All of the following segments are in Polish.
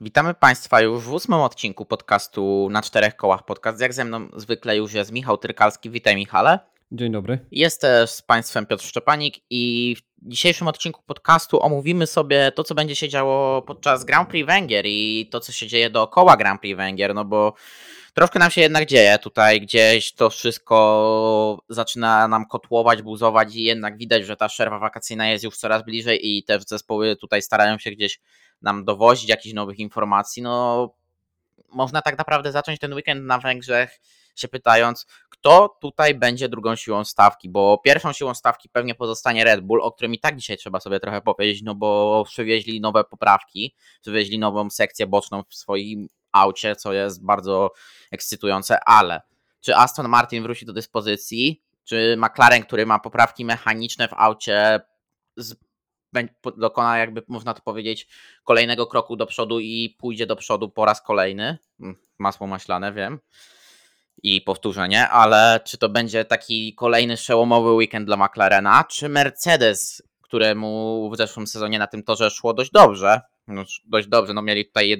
Witamy Państwa już w 8. odcinku podcastu Na Czterech Kołach Podcast. Jak ze mną zwykle już jest Michał Tyrkalski. Witaj, Michale. Dzień dobry. Jest też z Państwem Piotr Szczepanik i w dzisiejszym odcinku podcastu omówimy sobie to, co będzie się działo podczas Grand Prix Węgier i to, co się dzieje dookoła Grand Prix Węgier, no bo troszkę nam się jednak dzieje tutaj, gdzieś to wszystko zaczyna nam kotłować, buzować i jednak widać, że ta przerwa wakacyjna jest już coraz bliżej i też zespoły tutaj starają się gdzieś nam dowozić jakichś nowych informacji. No, można tak naprawdę zacząć ten weekend na Węgrzech się pytając, kto tutaj będzie drugą siłą stawki, bo pierwszą siłą stawki pewnie pozostanie Red Bull, o którym i tak dzisiaj trzeba sobie trochę powiedzieć, no bo przywieźli nowe poprawki, przywieźli nową sekcję boczną w swoim aucie, co jest bardzo ekscytujące, ale czy Aston Martin wróci do dyspozycji, czy McLaren, który ma poprawki mechaniczne w aucie, dokona, jakby można to powiedzieć, kolejnego kroku do przodu i pójdzie do przodu po raz kolejny? Masło maślane, wiem. I powtórzenie, ale czy to będzie taki kolejny przełomowy weekend dla McLarena, czy Mercedes, któremu w zeszłym sezonie na tym torze szło dość dobrze, no mieli tutaj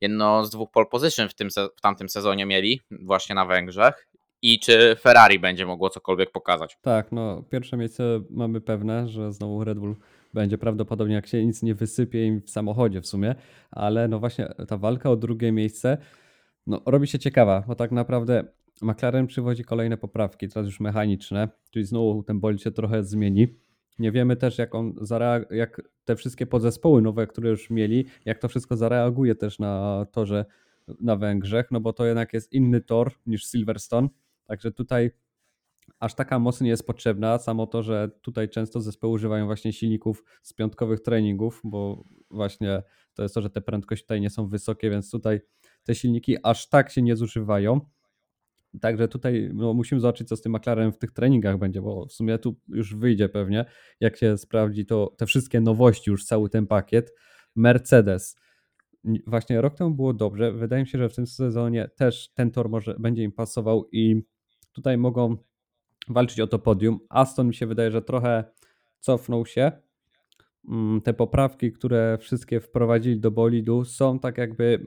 jedno z dwóch pole position w tamtym sezonie mieli, właśnie na Węgrzech, i czy Ferrari będzie mogło cokolwiek pokazać? Tak, no pierwsze miejsce mamy pewne, że znowu Red Bull będzie prawdopodobnie, jak się nic nie wysypie im w samochodzie w sumie, ale no właśnie ta walka o drugie miejsce no, robi się ciekawa, bo tak naprawdę McLaren przywozi kolejne poprawki, teraz już mechaniczne, czyli znowu ten bolid się trochę zmieni. Nie wiemy też, jak te wszystkie podzespoły nowe, które już mieli, jak to wszystko zareaguje też na torze na Węgrzech, no bo to jednak jest inny tor niż Silverstone, także tutaj aż taka moc nie jest potrzebna. Samo to, że tutaj często zespoły używają właśnie silników z piątkowych treningów, bo właśnie to jest to, że te prędkości tutaj nie są wysokie, więc tutaj te silniki aż tak się nie zużywają. Także tutaj no, musimy zobaczyć, co z tym McLarenem w tych treningach będzie, bo w sumie tu już wyjdzie pewnie, jak się sprawdzi to te wszystkie nowości, już cały ten pakiet. Mercedes. Właśnie rok temu było dobrze. Wydaje mi się, że w tym sezonie też ten tor może będzie im pasował i tutaj mogą walczyć o to podium. Aston mi się wydaje, że trochę cofnął się. Te poprawki, które wszystkie wprowadzili do bolidu, są tak jakby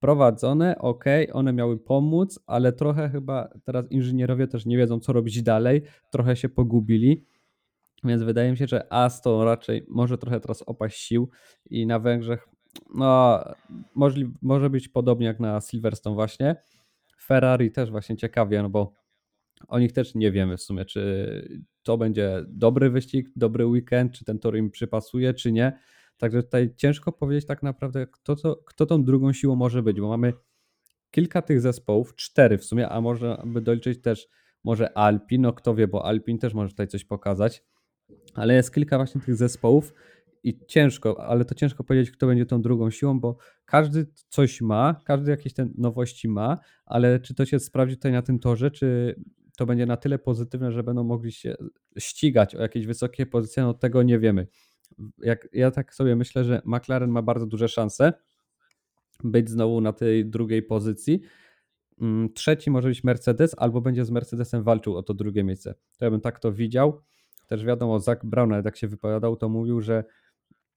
prowadzone, okej, one miały pomóc, ale trochę chyba teraz inżynierowie też nie wiedzą, co robić dalej, trochę się pogubili, więc wydaje mi się, że Aston raczej może trochę teraz opaść sił i na Węgrzech no, może być podobnie jak na Silverstone właśnie. Ferrari też właśnie ciekawie, no bo o nich też nie wiemy w sumie, czy to będzie dobry wyścig, dobry weekend, czy ten tor im przypasuje, czy nie. Także tutaj ciężko powiedzieć tak naprawdę, kto tą drugą siłą może być, bo mamy kilka tych zespołów, 4 w sumie, a można by doliczyć też może Alpine, no kto wie, bo Alpine też może tutaj coś pokazać, ale jest kilka właśnie tych zespołów i ciężko powiedzieć, kto będzie tą drugą siłą, bo każdy coś ma, każdy jakieś te nowości ma, ale czy to się sprawdzi tutaj na tym torze, czy to będzie na tyle pozytywne, że będą mogli się ścigać o jakieś wysokie pozycje, no tego nie wiemy. Ja tak sobie myślę, że McLaren ma bardzo duże szanse być znowu na tej drugiej pozycji. Trzeci może być Mercedes, albo będzie z Mercedesem walczył o to drugie miejsce. To ja bym tak to widział. Też wiadomo, Zak Brown, jak się wypowiadał, to mówił, że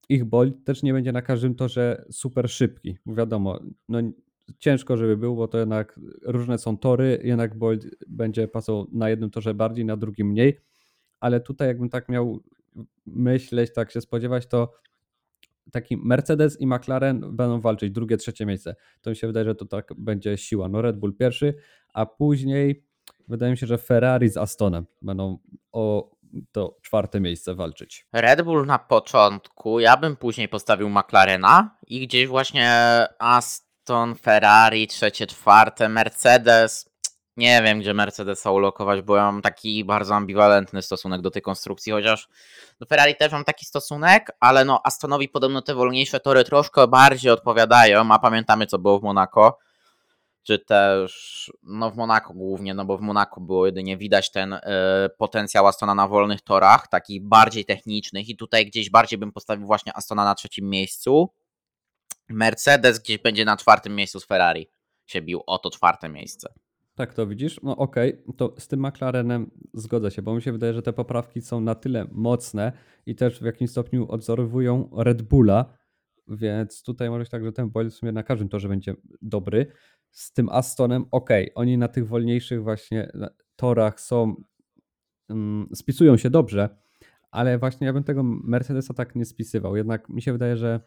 ich bolid też nie będzie na każdym torze super szybki. Wiadomo, no ciężko, żeby był, bo to jednak różne są tory, jednak bolid będzie pasował na jednym torze bardziej, na drugim mniej. Ale tutaj jakbym tak miał myśleć, tak się spodziewać, to taki Mercedes i McLaren będą walczyć drugie, trzecie miejsce. To mi się wydaje, że to tak będzie siła. No Red Bull pierwszy, a później wydaje mi się, że Ferrari z Astonem będą o to czwarte miejsce walczyć. Red Bull na początku, ja bym później postawił McLarena i gdzieś właśnie Aston, Ferrari, trzecie, czwarte, Mercedes. Nie wiem, gdzie Mercedesa ulokować, bo ja mam taki bardzo ambiwalentny stosunek do tej konstrukcji, chociaż do Ferrari też mam taki stosunek, ale no Astonowi podobno te wolniejsze tory troszkę bardziej odpowiadają, a pamiętamy, co było w Monako, czy też no w Monako głównie, no bo w Monako było jedynie widać ten potencjał Astona na wolnych torach, takich bardziej technicznych i tutaj gdzieś bardziej bym postawił właśnie Astona na trzecim miejscu. Mercedes gdzieś będzie na czwartym miejscu z Ferrari się bił o to czwarte miejsce. Tak to widzisz? No okej, to z tym McLarenem zgodzę się, bo mi się wydaje, że te poprawki są na tyle mocne i też w jakimś stopniu odzorowują Red Bulla więc tutaj może być tak, że ten bolid w sumie na każdym torze będzie dobry. Z tym Astonem, oni na tych wolniejszych właśnie torach są, spisują się dobrze, ale właśnie ja bym tego Mercedesa tak nie spisywał. Jednak mi się wydaje, że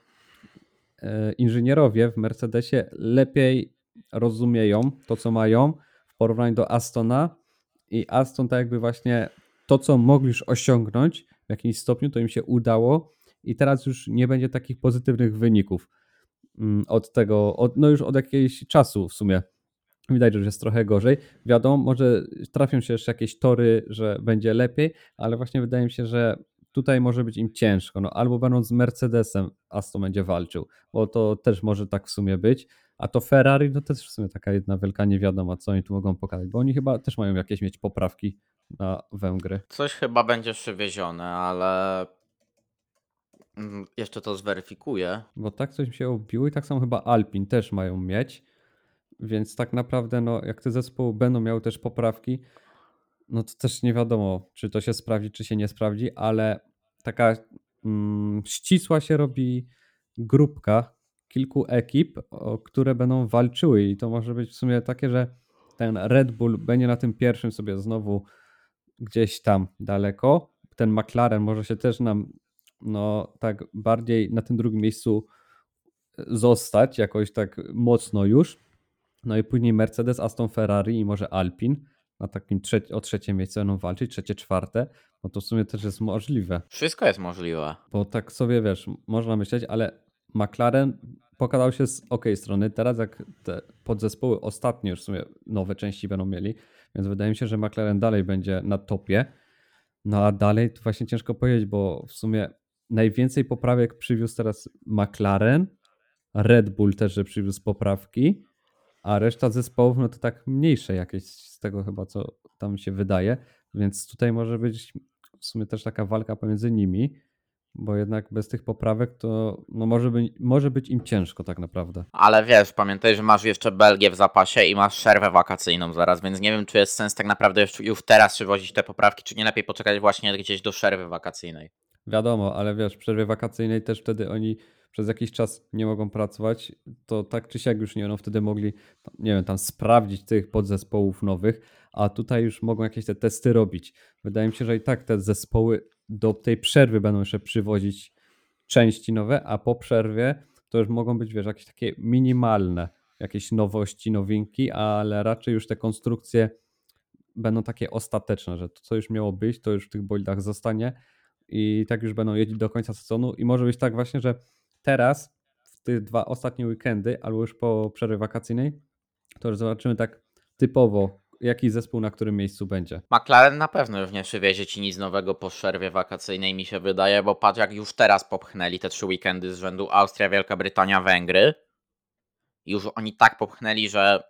inżynierowie w Mercedesie lepiej rozumieją to, co mają w porównaniu do Astona i Aston tak jakby właśnie to, co mogli już osiągnąć w jakimś stopniu, to im się udało i teraz już nie będzie takich pozytywnych wyników od tego, już od jakiegoś czasu w sumie. Widać, że już jest trochę gorzej. Wiadomo, może trafią się jeszcze jakieś tory, że będzie lepiej, ale właśnie wydaje mi się, że tutaj może być im ciężko. No, albo będąc z Mercedesem Aston będzie walczył, bo to też może tak w sumie być. A to Ferrari to też w sumie taka jedna wielka niewiadoma, co oni tu mogą pokazać, bo oni chyba też mają jakieś mieć poprawki na Węgry. Coś chyba będzie przywiezione, ale jeszcze to zweryfikuję. Bo tak coś mi się obiło i tak samo chyba Alpine też mają mieć, więc tak naprawdę jak te zespoły będą miały też poprawki, to też nie wiadomo, czy to się sprawdzi, czy się nie sprawdzi, ale taka ścisła się robi grupka kilku ekip, które będą walczyły i to może być w sumie takie, że ten Red Bull będzie na tym pierwszym sobie znowu gdzieś tam daleko. Ten McLaren może się też nam tak bardziej na tym drugim miejscu zostać, jakoś tak mocno już. I później Mercedes, Aston, Ferrari i może Alpine na takim o trzecie miejsce będą walczyć, trzecie, czwarte, to w sumie też jest możliwe. Wszystko jest możliwe. Bo tak sobie można myśleć, ale McLaren pokazał się z okej strony. Teraz jak te podzespoły ostatnie już w sumie nowe części będą mieli, więc wydaje mi się, że McLaren dalej będzie na topie. A dalej to właśnie ciężko powiedzieć, bo w sumie najwięcej poprawek przywiózł teraz McLaren, Red Bull też, że przywiózł poprawki, a reszta zespołów to tak mniejsze jakieś z tego chyba, co tam się wydaje, więc tutaj może być w sumie też taka walka pomiędzy nimi, bo jednak bez tych poprawek to może być im ciężko tak naprawdę. Ale pamiętaj, że masz jeszcze Belgię w zapasie i masz przerwę wakacyjną zaraz, więc nie wiem, czy jest sens tak naprawdę już teraz przywozić te poprawki, czy nie lepiej poczekać właśnie gdzieś do przerwy wakacyjnej. Wiadomo, ale przerwy wakacyjnej też wtedy oni przez jakiś czas nie mogą pracować, to tak czy siak już nie będą wtedy mogli, tam sprawdzić tych podzespołów nowych, a tutaj już mogą jakieś te testy robić. Wydaje mi się, że i tak te zespoły do tej przerwy będą jeszcze przywozić części nowe, a po przerwie to już mogą być, jakieś takie minimalne, jakieś nowości, nowinki, ale raczej już te konstrukcje będą takie ostateczne, że to, co już miało być, to już w tych bolidach zostanie i tak już będą jeździć do końca sezonu i może być tak właśnie, że teraz w te dwa ostatnie weekendy albo już po przerwie wakacyjnej to już zobaczymy tak typowo, jaki zespół na którym miejscu będzie. McLaren na pewno już nie przywiezie ci nic nowego po przerwie wakacyjnej, mi się wydaje, bo patrz jak już teraz popchnęli te 3 weekendy z rzędu Austria, Wielka Brytania, Węgry. Już oni tak popchnęli, że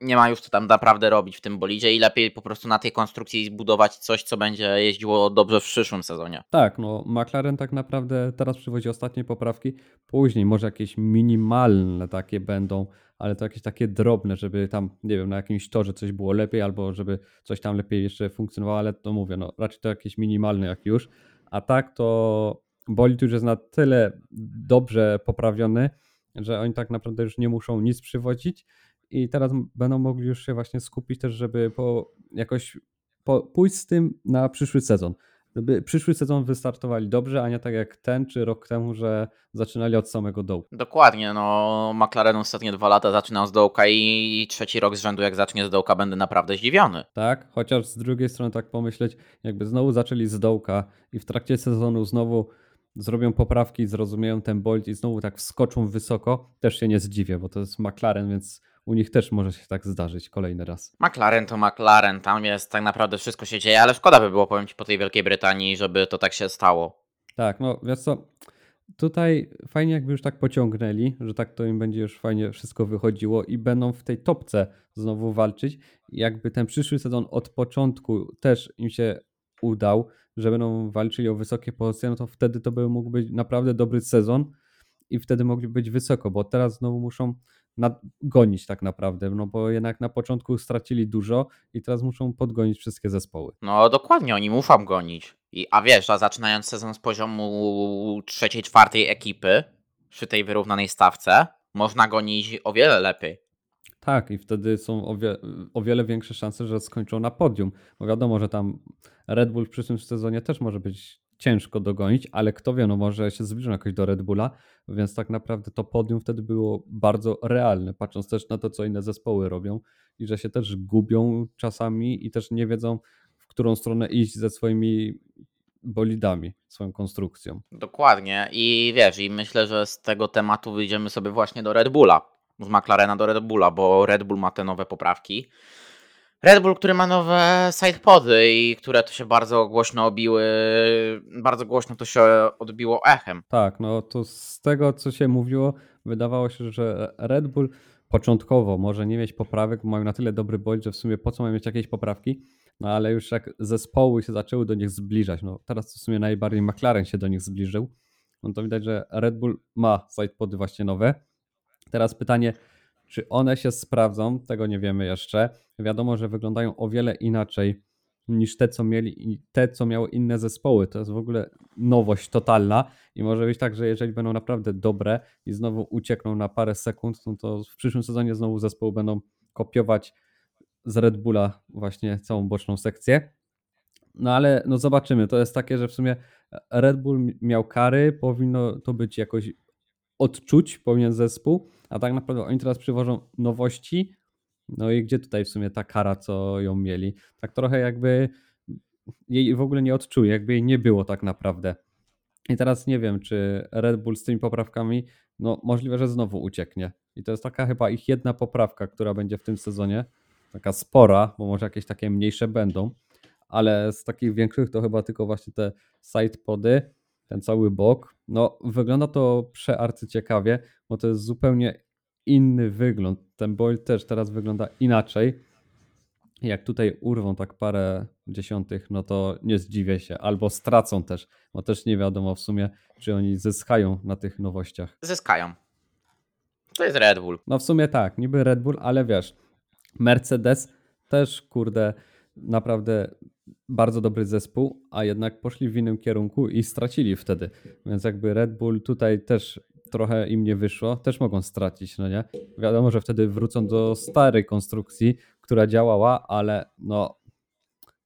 nie ma już co tam naprawdę robić w tym bolidzie i lepiej po prostu na tej konstrukcji zbudować coś, co będzie jeździło dobrze w przyszłym sezonie. Tak, McLaren tak naprawdę teraz przywozi ostatnie poprawki, później może jakieś minimalne takie będą, ale to jakieś takie drobne, żeby tam, na jakimś torze coś było lepiej albo żeby coś tam lepiej jeszcze funkcjonowało, ale to mówię, raczej to jakieś minimalne jak już, a tak to bolid już jest na tyle dobrze poprawiony, że oni tak naprawdę już nie muszą nic przywozić. I teraz będą mogli już się właśnie skupić też, żeby pójść z tym na przyszły sezon. Żeby przyszły sezon wystartowali dobrze, a nie tak jak ten czy rok temu, że zaczynali od samego dołu. Dokładnie, McLaren ostatnie 2 lata zaczynał z dołka i trzeci rok z rzędu jak zacznie z dołka będę naprawdę zdziwiony. Tak, chociaż z drugiej strony tak pomyśleć, jakby znowu zaczęli z dołka i w trakcie sezonu znowu zrobią poprawki, zrozumieją ten bolid i znowu tak wskoczą wysoko, też się nie zdziwię, bo to jest McLaren, więc u nich też może się tak zdarzyć kolejny raz. McLaren to McLaren, tam jest tak naprawdę wszystko się dzieje, ale szkoda by było, powiem Ci, po tej Wielkiej Brytanii, żeby to tak się stało. Tak, tutaj fajnie jakby już tak pociągnęli, że tak to im będzie już fajnie wszystko wychodziło i będą w tej topce znowu walczyć. Jakby ten przyszły sezon od początku też im się udał, że będą walczyli o wysokie pozycje, to wtedy to by mógł być naprawdę dobry sezon i wtedy mogli być wysoko, bo teraz znowu muszą gonić tak naprawdę, bo jednak na początku stracili dużo i teraz muszą podgonić wszystkie zespoły. Dokładnie, oni muszą gonić. A zaczynając sezon z poziomu 3-4 ekipy, przy tej wyrównanej stawce można gonić o wiele lepiej. Tak, i wtedy są o wiele większe szanse, że skończą na podium. Bo wiadomo, że tam Red Bull w przyszłym sezonie też może być ciężko dogonić, ale kto wie, no może się zbliżą jakoś do Red Bulla, więc tak naprawdę to podium wtedy było bardzo realne, patrząc też na to, co inne zespoły robią i że się też gubią czasami i też nie wiedzą, w którą stronę iść ze swoimi bolidami, swoją konstrukcją. Dokładnie i wiesz, i myślę, że z tego tematu wyjdziemy sobie właśnie do Red Bulla. Z McLarena do Red Bulla, bo Red Bull ma te nowe poprawki. Red Bull, który ma nowe sidepody i które to się bardzo głośno obiły, bardzo głośno to się odbiło echem. Tak, no to z tego, co się mówiło, wydawało się, że Red Bull początkowo może nie mieć poprawek, bo mają na tyle dobry bolid, że w sumie po co mają mieć jakieś poprawki, no ale już jak zespoły się zaczęły do nich zbliżać, no teraz w sumie najbardziej McLaren się do nich zbliżył, no to widać, że Red Bull ma sidepody właśnie nowe. Teraz pytanie, czy one się sprawdzą? Tego nie wiemy jeszcze. Wiadomo, że wyglądają o wiele inaczej niż te, co mieli i te, co miały inne zespoły. To jest w ogóle nowość totalna i może być tak, że jeżeli będą naprawdę dobre i znowu uciekną na parę sekund, no to w przyszłym sezonie znowu zespoły będą kopiować z Red Bulla właśnie całą boczną sekcję. No ale no zobaczymy. To jest takie, że w sumie Red Bull miał kary, powinno to być jakoś odczuć powinien zespół, a tak naprawdę oni teraz przywożą nowości, no i gdzie tutaj w sumie ta kara, co ją mieli, tak trochę jakby jej w ogóle nie odczuli, jakby jej nie było tak naprawdę. I teraz nie wiem, czy Red Bull z tymi poprawkami, no możliwe, że znowu ucieknie i to jest taka chyba ich jedna poprawka, która będzie w tym sezonie, taka spora, bo może jakieś takie mniejsze będą, ale z takich większych to chyba tylko właśnie te sidepody, ten cały bok, no wygląda to przearcyciekawie, bo to jest zupełnie inny wygląd. Ten bolid też teraz wygląda inaczej. Jak tutaj urwą tak parę dziesiątych, no to nie zdziwię się. Albo stracą też, bo też nie wiadomo w sumie, czy oni zyskają na tych nowościach. Zyskają. To jest Red Bull. No w sumie tak, niby Red Bull, ale wiesz, Mercedes też, kurde, naprawdę bardzo dobry zespół, a jednak poszli w innym kierunku i stracili wtedy. Więc jakby Red Bull tutaj też trochę im nie wyszło, też mogą stracić, no nie? Wiadomo, że wtedy wrócą do starej konstrukcji, która działała, ale no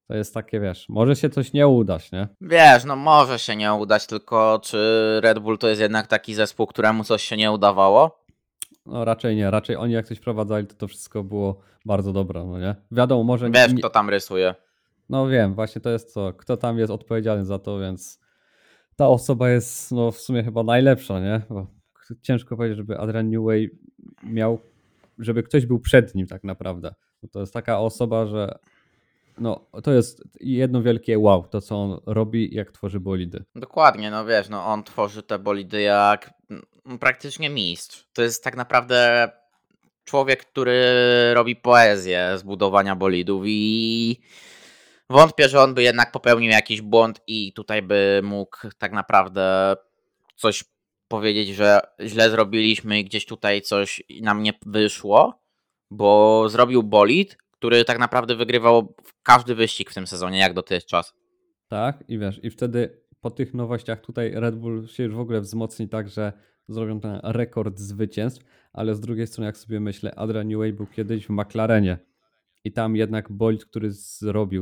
to jest takie, wiesz, może się coś nie udać, nie? Wiesz, no może się nie udać, tylko czy Red Bull to jest jednak taki zespół, któremu coś się nie udawało? No raczej nie, raczej oni jak coś prowadzali, to wszystko było bardzo dobre, no nie? Wiadomo, może... Wiesz, kto tam rysuje. No wiem, właśnie to jest to, kto tam jest odpowiedzialny za to, więc ta osoba jest no w sumie chyba najlepsza, nie? Bo ciężko powiedzieć, żeby Adrian Newey miał, żeby ktoś był przed nim tak naprawdę. Bo to jest taka osoba, że no to jest jedno wielkie wow, to co on robi, jak tworzy bolidy. Dokładnie, no wiesz, no on tworzy te bolidy jak praktycznie mistrz. To jest tak naprawdę człowiek, który robi poezję z budowania bolidów i... Wątpię, że on by jednak popełnił jakiś błąd i tutaj by mógł tak naprawdę coś powiedzieć, że źle zrobiliśmy i gdzieś tutaj coś nam nie wyszło, bo zrobił bolid, który tak naprawdę wygrywał każdy wyścig w tym sezonie, jak dotychczas. Tak, i wiesz, i wtedy po tych nowościach tutaj Red Bull się już w ogóle wzmocni tak, że zrobią ten rekord zwycięstw, ale z drugiej strony, jak sobie myślę, Adrian Newey był kiedyś w McLarenie. I tam jednak bolid, który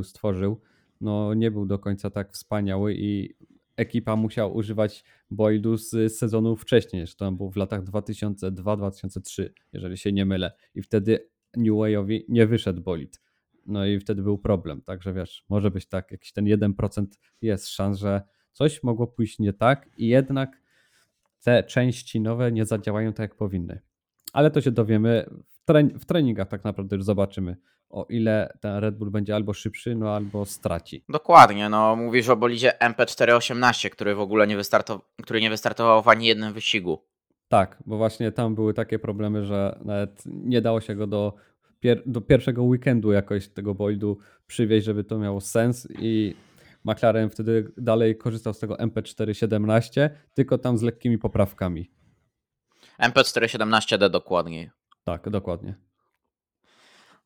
stworzył, no nie był do końca tak wspaniały i ekipa musiała używać bolidu z sezonu wcześniej, że tam był w latach 2002-2003, jeżeli się nie mylę. I wtedy Neweyowi nie wyszedł bolid. No i wtedy był problem. Także wiesz, może być tak, jakiś ten 1% jest szans, że coś mogło pójść nie tak i jednak te części nowe nie zadziałają tak, jak powinny. Ale to się dowiemy w treningach tak naprawdę już zobaczymy, o ile ten Red Bull będzie albo szybszy, no albo straci. Dokładnie, no mówisz o bolidzie MP418, który w ogóle nie wystartował w ani jednym wyścigu. Tak, bo właśnie tam były takie problemy, że nawet nie dało się go do pierwszego weekendu jakoś tego bolidu przywieźć, żeby to miało sens i McLaren wtedy dalej korzystał z tego MP417, tylko tam z lekkimi poprawkami. MP417D dokładniej. Tak, dokładnie.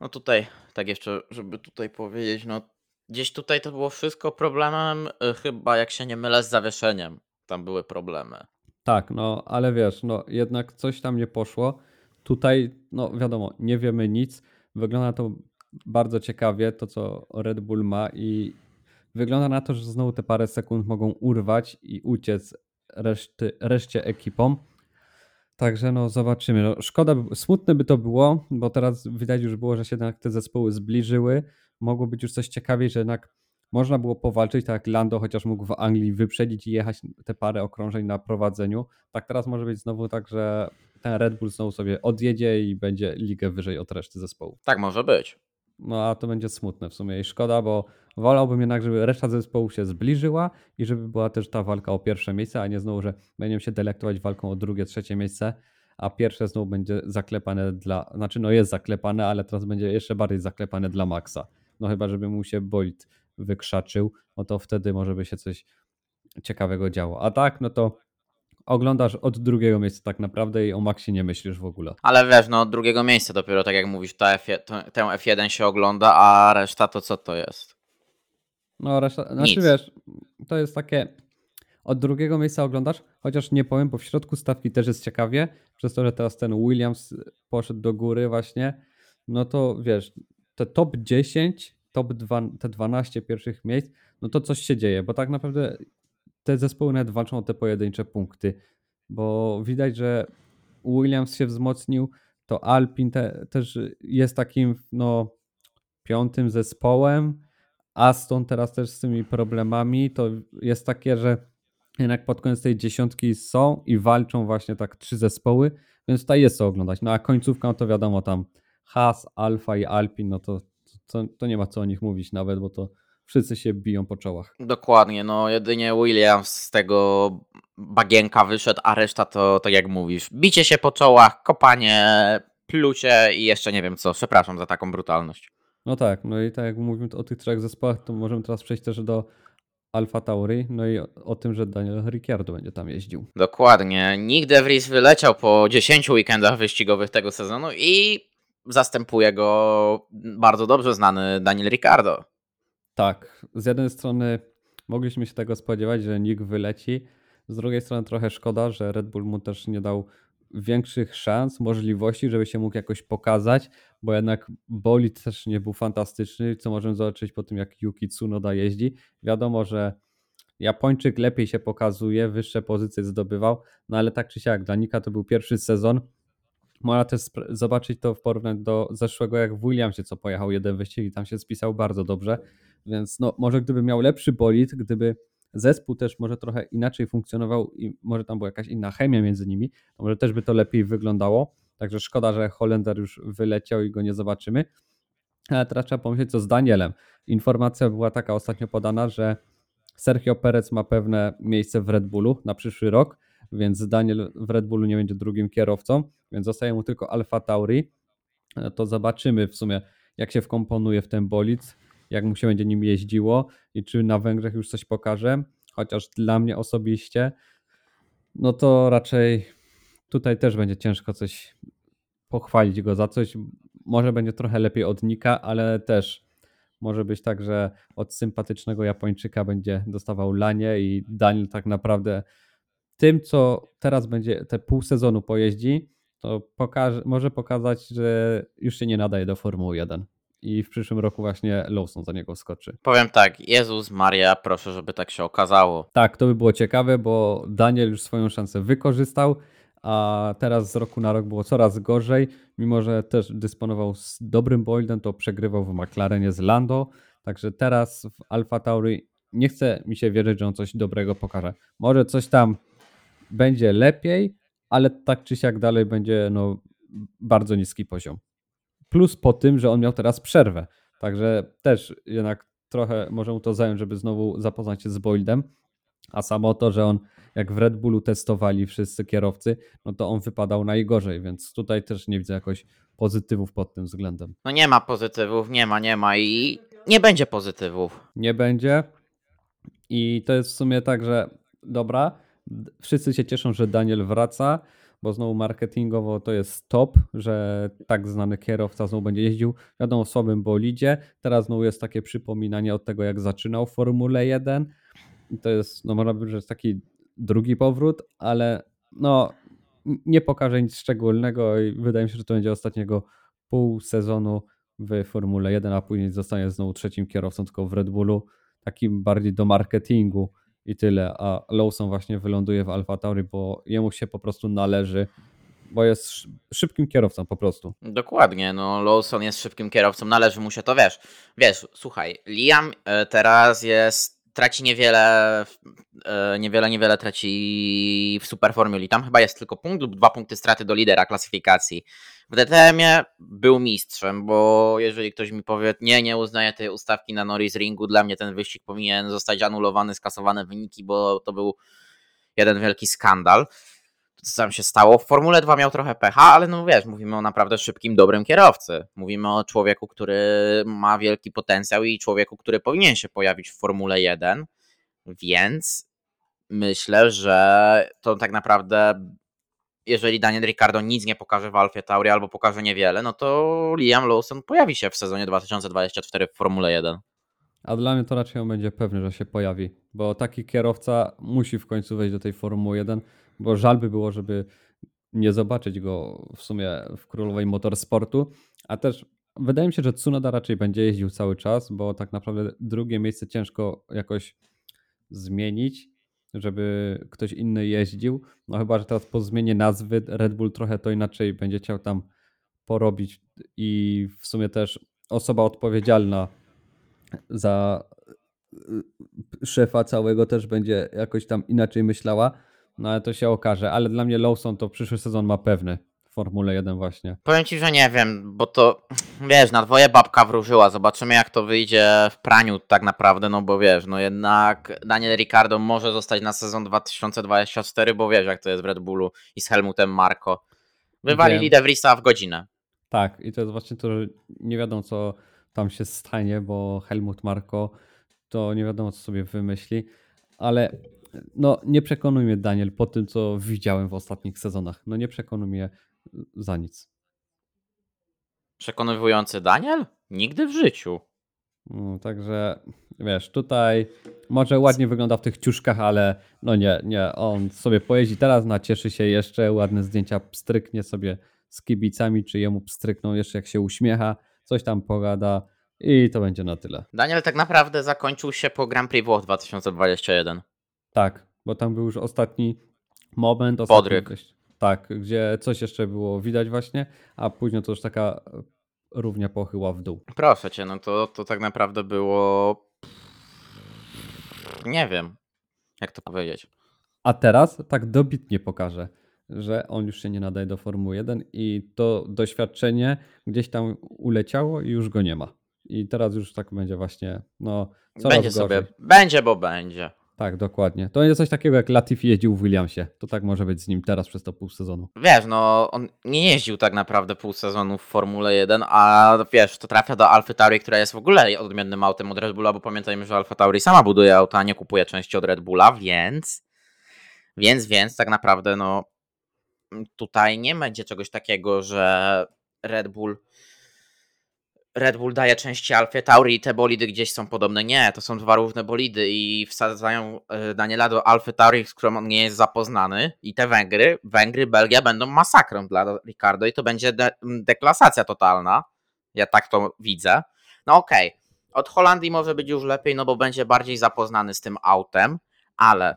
No tutaj, tak jeszcze, żeby tutaj powiedzieć, no gdzieś tutaj to było wszystko problemem, chyba jak się nie mylę z zawieszeniem, tam były problemy. Tak, no ale wiesz, no jednak coś tam nie poszło. Tutaj, no wiadomo, nie wiemy nic. Wygląda to bardzo ciekawie, to co Red Bull ma i wygląda na to, że znowu te parę sekund mogą urwać i uciec reszcie ekipom. Także no zobaczymy. No, szkoda, smutne by to było, bo teraz widać już było, że się jednak te zespoły zbliżyły. Mogło być już coś ciekawiej, że jednak można było powalczyć, tak jak Lando chociaż mógł w Anglii wyprzedzić i jechać te parę okrążeń na prowadzeniu. Tak teraz może być znowu tak, że ten Red Bull znowu sobie odjedzie i będzie ligę wyżej od reszty zespołu. Tak może być. No a to będzie smutne w sumie i szkoda, bo wolałbym jednak, żeby reszta zespołu się zbliżyła i żeby była też ta walka o pierwsze miejsce, a nie znowu, że będziemy się delektować walką o drugie, trzecie miejsce, a pierwsze znowu będzie zaklepane jest zaklepane, ale teraz będzie jeszcze bardziej zaklepane dla Maxa. No chyba, żeby mu się bolid wykrzaczył, no to wtedy może by się coś ciekawego działo. A tak, no to oglądasz od drugiego miejsca tak naprawdę i o Maxie nie myślisz w ogóle. Ale wiesz, no od drugiego miejsca dopiero, tak jak mówisz, tę F1 się ogląda, a reszta to co to jest? No reszta, znaczy wiesz, to jest takie, od drugiego miejsca oglądasz, chociaż nie powiem, bo w środku stawki też jest ciekawie, przez to, że teraz ten Williams poszedł do góry właśnie, no to wiesz, te top 10, te 12 pierwszych miejsc, no to coś się dzieje, bo tak naprawdę te zespoły nawet walczą o te pojedyncze punkty, bo widać, że Williams się wzmocnił, to Alpine też jest takim no piątym zespołem, Aston teraz też z tymi problemami, to jest takie, że jednak pod koniec tej dziesiątki są i walczą właśnie tak trzy zespoły, więc tutaj jest co oglądać, no a końcówka no to wiadomo tam Haas, Alfa i Alpine, no to nie ma co o nich mówić nawet, bo to wszyscy się biją po czołach. Dokładnie, no jedynie Williams z tego bagienka wyszedł, a reszta to tak jak mówisz, bicie się po czołach, kopanie, plucie i jeszcze nie wiem co, przepraszam za taką brutalność. No tak, no i tak jak mówimy o tych trzech zespołach, to możemy teraz przejść też do AlphaTauri, no i o tym, że Daniel Ricciardo będzie tam jeździł. Dokładnie, Nyck de Vries wyleciał po 10 weekendach wyścigowych tego sezonu i zastępuje go bardzo dobrze znany Daniel Ricciardo. Tak, z jednej strony mogliśmy się tego spodziewać, że Nyck wyleci, z drugiej strony trochę szkoda, że Red Bull mu też nie dał większych szans, możliwości, żeby się mógł jakoś pokazać, bo jednak bolid też nie był fantastyczny, co możemy zobaczyć po tym, jak Yuki Tsunoda jeździ. Wiadomo, że Japończyk lepiej się pokazuje, wyższe pozycje zdobywał, no ale tak czy siak, dla Nycka to był pierwszy sezon. Można też zobaczyć to w porównaniu do zeszłego, jak w Williamsie, co pojechał jeden wyścig i tam się spisał bardzo dobrze, więc no może gdyby miał lepszy bolid, gdyby zespół też może trochę inaczej funkcjonował i może tam była jakaś inna chemia między nimi, to może też by to lepiej wyglądało, także szkoda, że Holender już wyleciał i go nie zobaczymy, ale teraz trzeba pomyśleć co z Danielem. Informacja była taka ostatnio podana, że Sergio Perez ma pewne miejsce w Red Bullu na przyszły rok, więc Daniel w Red Bullu nie będzie drugim kierowcą, więc zostaje mu tylko AlphaTauri. To zobaczymy w sumie, jak się wkomponuje w ten bolid, jak mu się będzie nim jeździło i czy na Węgrzech już coś pokaże, chociaż dla mnie osobiście, no to raczej tutaj też będzie ciężko coś pochwalić go za coś. Może będzie trochę lepiej od Nycka, ale też może być tak, że od sympatycznego Japończyka będzie dostawał lanie i Daniel tak naprawdę tym, co teraz będzie te pół sezonu pojeździ, to może pokazać, że już się nie nadaje do Formuły 1. I w przyszłym roku właśnie Lawson za niego skoczy. Powiem tak, Jezus Maria, proszę, żeby tak się okazało. Tak, to by było ciekawe, bo Daniel już swoją szansę wykorzystał, a teraz z roku na rok było coraz gorzej. Mimo że też dysponował z dobrym bolidem, to przegrywał w McLarenie z Lando. Także teraz w AlphaTauri nie chce mi się wierzyć, że on coś dobrego pokaże. Może coś tam będzie lepiej, ale tak czy siak dalej będzie no, bardzo niski poziom. Plus po tym, że on miał teraz przerwę, także też jednak trochę może mu to zająć, żeby znowu zapoznać się z bolidem, a samo to, że on jak w Red Bullu testowali wszyscy kierowcy, no to on wypadał najgorzej, więc tutaj też nie widzę jakoś pozytywów pod tym względem. No nie ma pozytywów, nie ma i nie będzie pozytywów. Nie będzie i to jest w sumie tak, że dobra, wszyscy się cieszą, że Daniel wraca, bo znowu marketingowo to jest top, że tak znany kierowca znowu będzie jeździł, wiadomo, w słabym bolidzie. Teraz znowu jest takie przypominanie od tego, jak zaczynał Formułę 1. I to jest, no można powiedzieć, że jest taki drugi powrót, ale no nie pokaże nic szczególnego i wydaje mi się, że to będzie ostatniego pół sezonu w Formule 1, a później zostanie znowu trzecim kierowcą, tylko w Red Bullu, takim bardziej do marketingu i tyle, a Lawson właśnie wyląduje w AlphaTauri, bo jemu się po prostu należy, bo jest szybkim kierowcą po prostu. Dokładnie, no Lawson jest szybkim kierowcą, należy mu się to, wiesz, słuchaj, Liam teraz traci niewiele traci w Superformuli. Tam chyba jest tylko punkt lub 2 punkty straty do lidera klasyfikacji. W DTM-ie był mistrzem, bo jeżeli ktoś mi powie, nie uznaję tej ustawki na Norris Ringu, dla mnie ten wyścig powinien zostać anulowany, skasowane wyniki, bo to był jeden wielki skandal. To co tam się stało? W Formule 2 miał trochę pecha, ale no wiesz, mówimy o naprawdę szybkim, dobrym kierowcy. Mówimy o człowieku, który ma wielki potencjał i człowieku, który powinien się pojawić w Formule 1, więc myślę, że to tak naprawdę, jeżeli Daniel Ricciardo nic nie pokaże w AlphaTauri albo pokaże niewiele, no to Liam Lawson pojawi się w sezonie 2024 w Formule 1. A dla mnie to raczej on będzie pewny, że się pojawi, bo taki kierowca musi w końcu wejść do tej Formuły 1, bo żal by było, żeby nie zobaczyć go w sumie w Królowej Motorsportu, a też wydaje mi się, że Tsunoda raczej będzie jeździł cały czas, bo tak naprawdę drugie miejsce ciężko jakoś zmienić, żeby ktoś inny jeździł, no chyba, że teraz po zmianie nazwy Red Bull trochę to inaczej będzie chciał tam porobić i w sumie też osoba odpowiedzialna za szefa całego też będzie jakoś tam inaczej myślała, no ale to się okaże, ale dla mnie Lawson to przyszły sezon ma pewny w Formule 1 właśnie. Powiem Ci, że nie wiem, bo to wiesz, na dwoje babka wróżyła, zobaczymy jak to wyjdzie w praniu tak naprawdę, no bo wiesz, no jednak Daniel Ricciardo może zostać na sezon 2024, bo wiesz jak to jest w Red Bullu i z Helmutem Marko. Wywalili De Vriesa w godzinę. Tak i to jest właśnie to, że nie wiadomo co tam się stanie, bo Helmut Marko to nie wiadomo co sobie wymyśli, ale no nie przekonuj mnie Daniel po tym co widziałem w ostatnich sezonach, no nie przekonuj mnie za nic. Przekonujący Daniel? Nigdy w życiu. No, także wiesz, tutaj może ładnie wygląda w tych ciuszkach, ale no nie, on sobie pojeździ teraz, nacieszy się jeszcze, ładne zdjęcia pstryknie sobie z kibicami, czy jemu pstrykną jeszcze jak się uśmiecha, coś tam pogada i to będzie na tyle. Daniel tak naprawdę zakończył się po Grand Prix Włoch 2021. Tak, bo tam był już ostatni moment. Podryk. Tak, gdzie coś jeszcze było widać właśnie, a później to już taka równia pochyła w dół. Proszę Cię, no to tak naprawdę było... Nie wiem, jak to powiedzieć. A teraz tak dobitnie pokażę, że on już się nie nadaje do Formuły 1 i to doświadczenie gdzieś tam uleciało i już go nie ma. I teraz już tak będzie właśnie, no coraz będzie gorzej. Będzie, bo będzie. Tak, dokładnie. To będzie coś takiego jak Latifi jeździł w Williamsie. To tak może być z nim teraz przez to pół sezonu. Wiesz, no on nie jeździł tak naprawdę pół sezonu w Formule 1, a wiesz, to trafia do AlphaTauri, która jest w ogóle odmiennym autem od Red Bulla, bo pamiętajmy, że AlphaTauri sama buduje auta, a nie kupuje części od Red Bulla, więc tak naprawdę no tutaj nie będzie czegoś takiego, że Red Bull daje części AlphaTauri i te bolidy gdzieś są podobne. Nie, to są dwa różne bolidy i wsadzają Daniela do AlphaTauri, z którą on nie jest zapoznany i te Węgry, Belgia będą masakrą dla Ricciardo i to będzie deklasacja totalna. Ja tak to widzę. No okej. Od Holandii może być już lepiej, no bo będzie bardziej zapoznany z tym autem, ale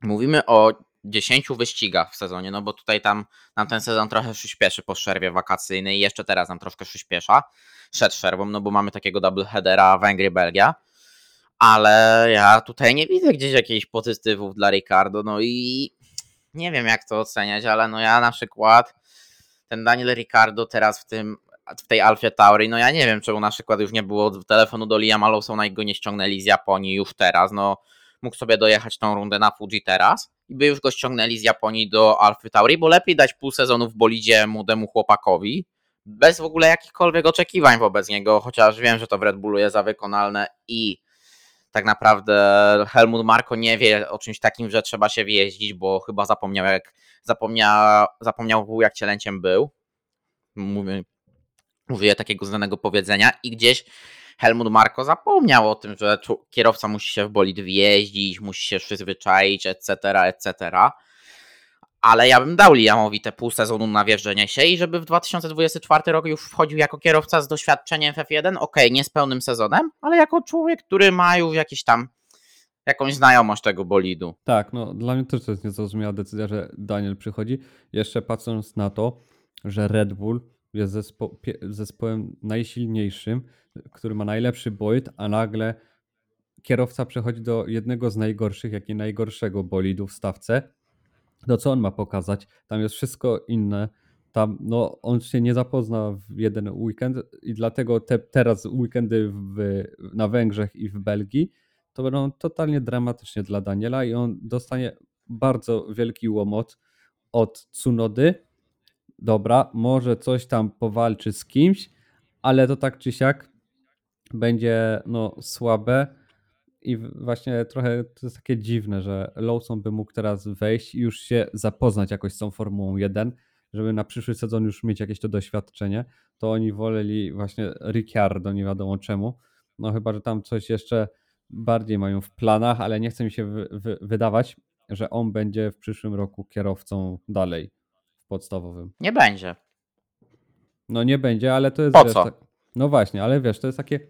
mówimy o 10 wyścigach w sezonie, no bo tutaj tam nam ten sezon trochę przyspieszy po przerwie wakacyjnej i jeszcze teraz nam troszkę przyspiesza przed przerwą, no bo mamy takiego doubleheadera Węgry-Belgia, ale ja tutaj nie widzę gdzieś jakichś pozytywów dla Ricciardo, no i nie wiem jak to oceniać, ale no ja na przykład ten Daniel Ricciardo teraz w tej AlphaTauri, no ja nie wiem czemu na przykład już nie było telefonu do Liama Lawsona i go nie ściągnęli z Japonii już teraz, no mógł sobie dojechać tą rundę na Fuji teraz i by już go ściągnęli z Japonii do AlphaTauri, bo lepiej dać pół sezonu w bolidzie młodemu chłopakowi, bez w ogóle jakichkolwiek oczekiwań wobec niego, chociaż wiem, że to w Red Bullu jest za wykonalne i tak naprawdę Helmut Marko nie wie o czymś takim, że trzeba się wjeździć, bo chyba zapomniał jak cielęciem był. Użyję takiego znanego powiedzenia i gdzieś Helmut Marko zapomniał o tym, że kierowca musi się w bolid wjeździć, musi się przyzwyczaić, etc., etc., ale ja bym dał Liamowi te pół sezonu na wierzenie się i żeby w 2024 roku już wchodził jako kierowca z doświadczeniem w F1, okej, nie z pełnym sezonem, ale jako człowiek, który ma już jakieś tam jakąś znajomość tego bolidu. Tak, no dla mnie też to jest niezrozumiała decyzja, że Daniel przychodzi. Jeszcze patrząc na to, że Red Bull jest zespołem najsilniejszym, który ma najlepszy bolid, a nagle kierowca przechodzi do jednego z najgorszych, jak i najgorszego bolidu w stawce. To co on ma pokazać? Tam jest wszystko inne. Tam no, on się nie zapozna w jeden weekend i dlatego teraz weekendy na Węgrzech i w Belgii to będą totalnie dramatycznie dla Daniela i on dostanie bardzo wielki łomot od Tsunody. Dobra, może coś tam powalczy z kimś, ale to tak czy siak będzie no, słabe i właśnie trochę to jest takie dziwne, że Lawson by mógł teraz wejść i już się zapoznać jakoś z tą Formułą 1, żeby na przyszły sezon już mieć jakieś to doświadczenie, to oni woleli właśnie Ricciardo, nie wiadomo czemu, no chyba, że tam coś jeszcze bardziej mają w planach, ale nie chce mi się wydawać, że on będzie w przyszłym roku kierowcą dalej podstawowym. Nie będzie. No nie będzie, ale to jest... Po co? No właśnie, ale wiesz, to jest takie...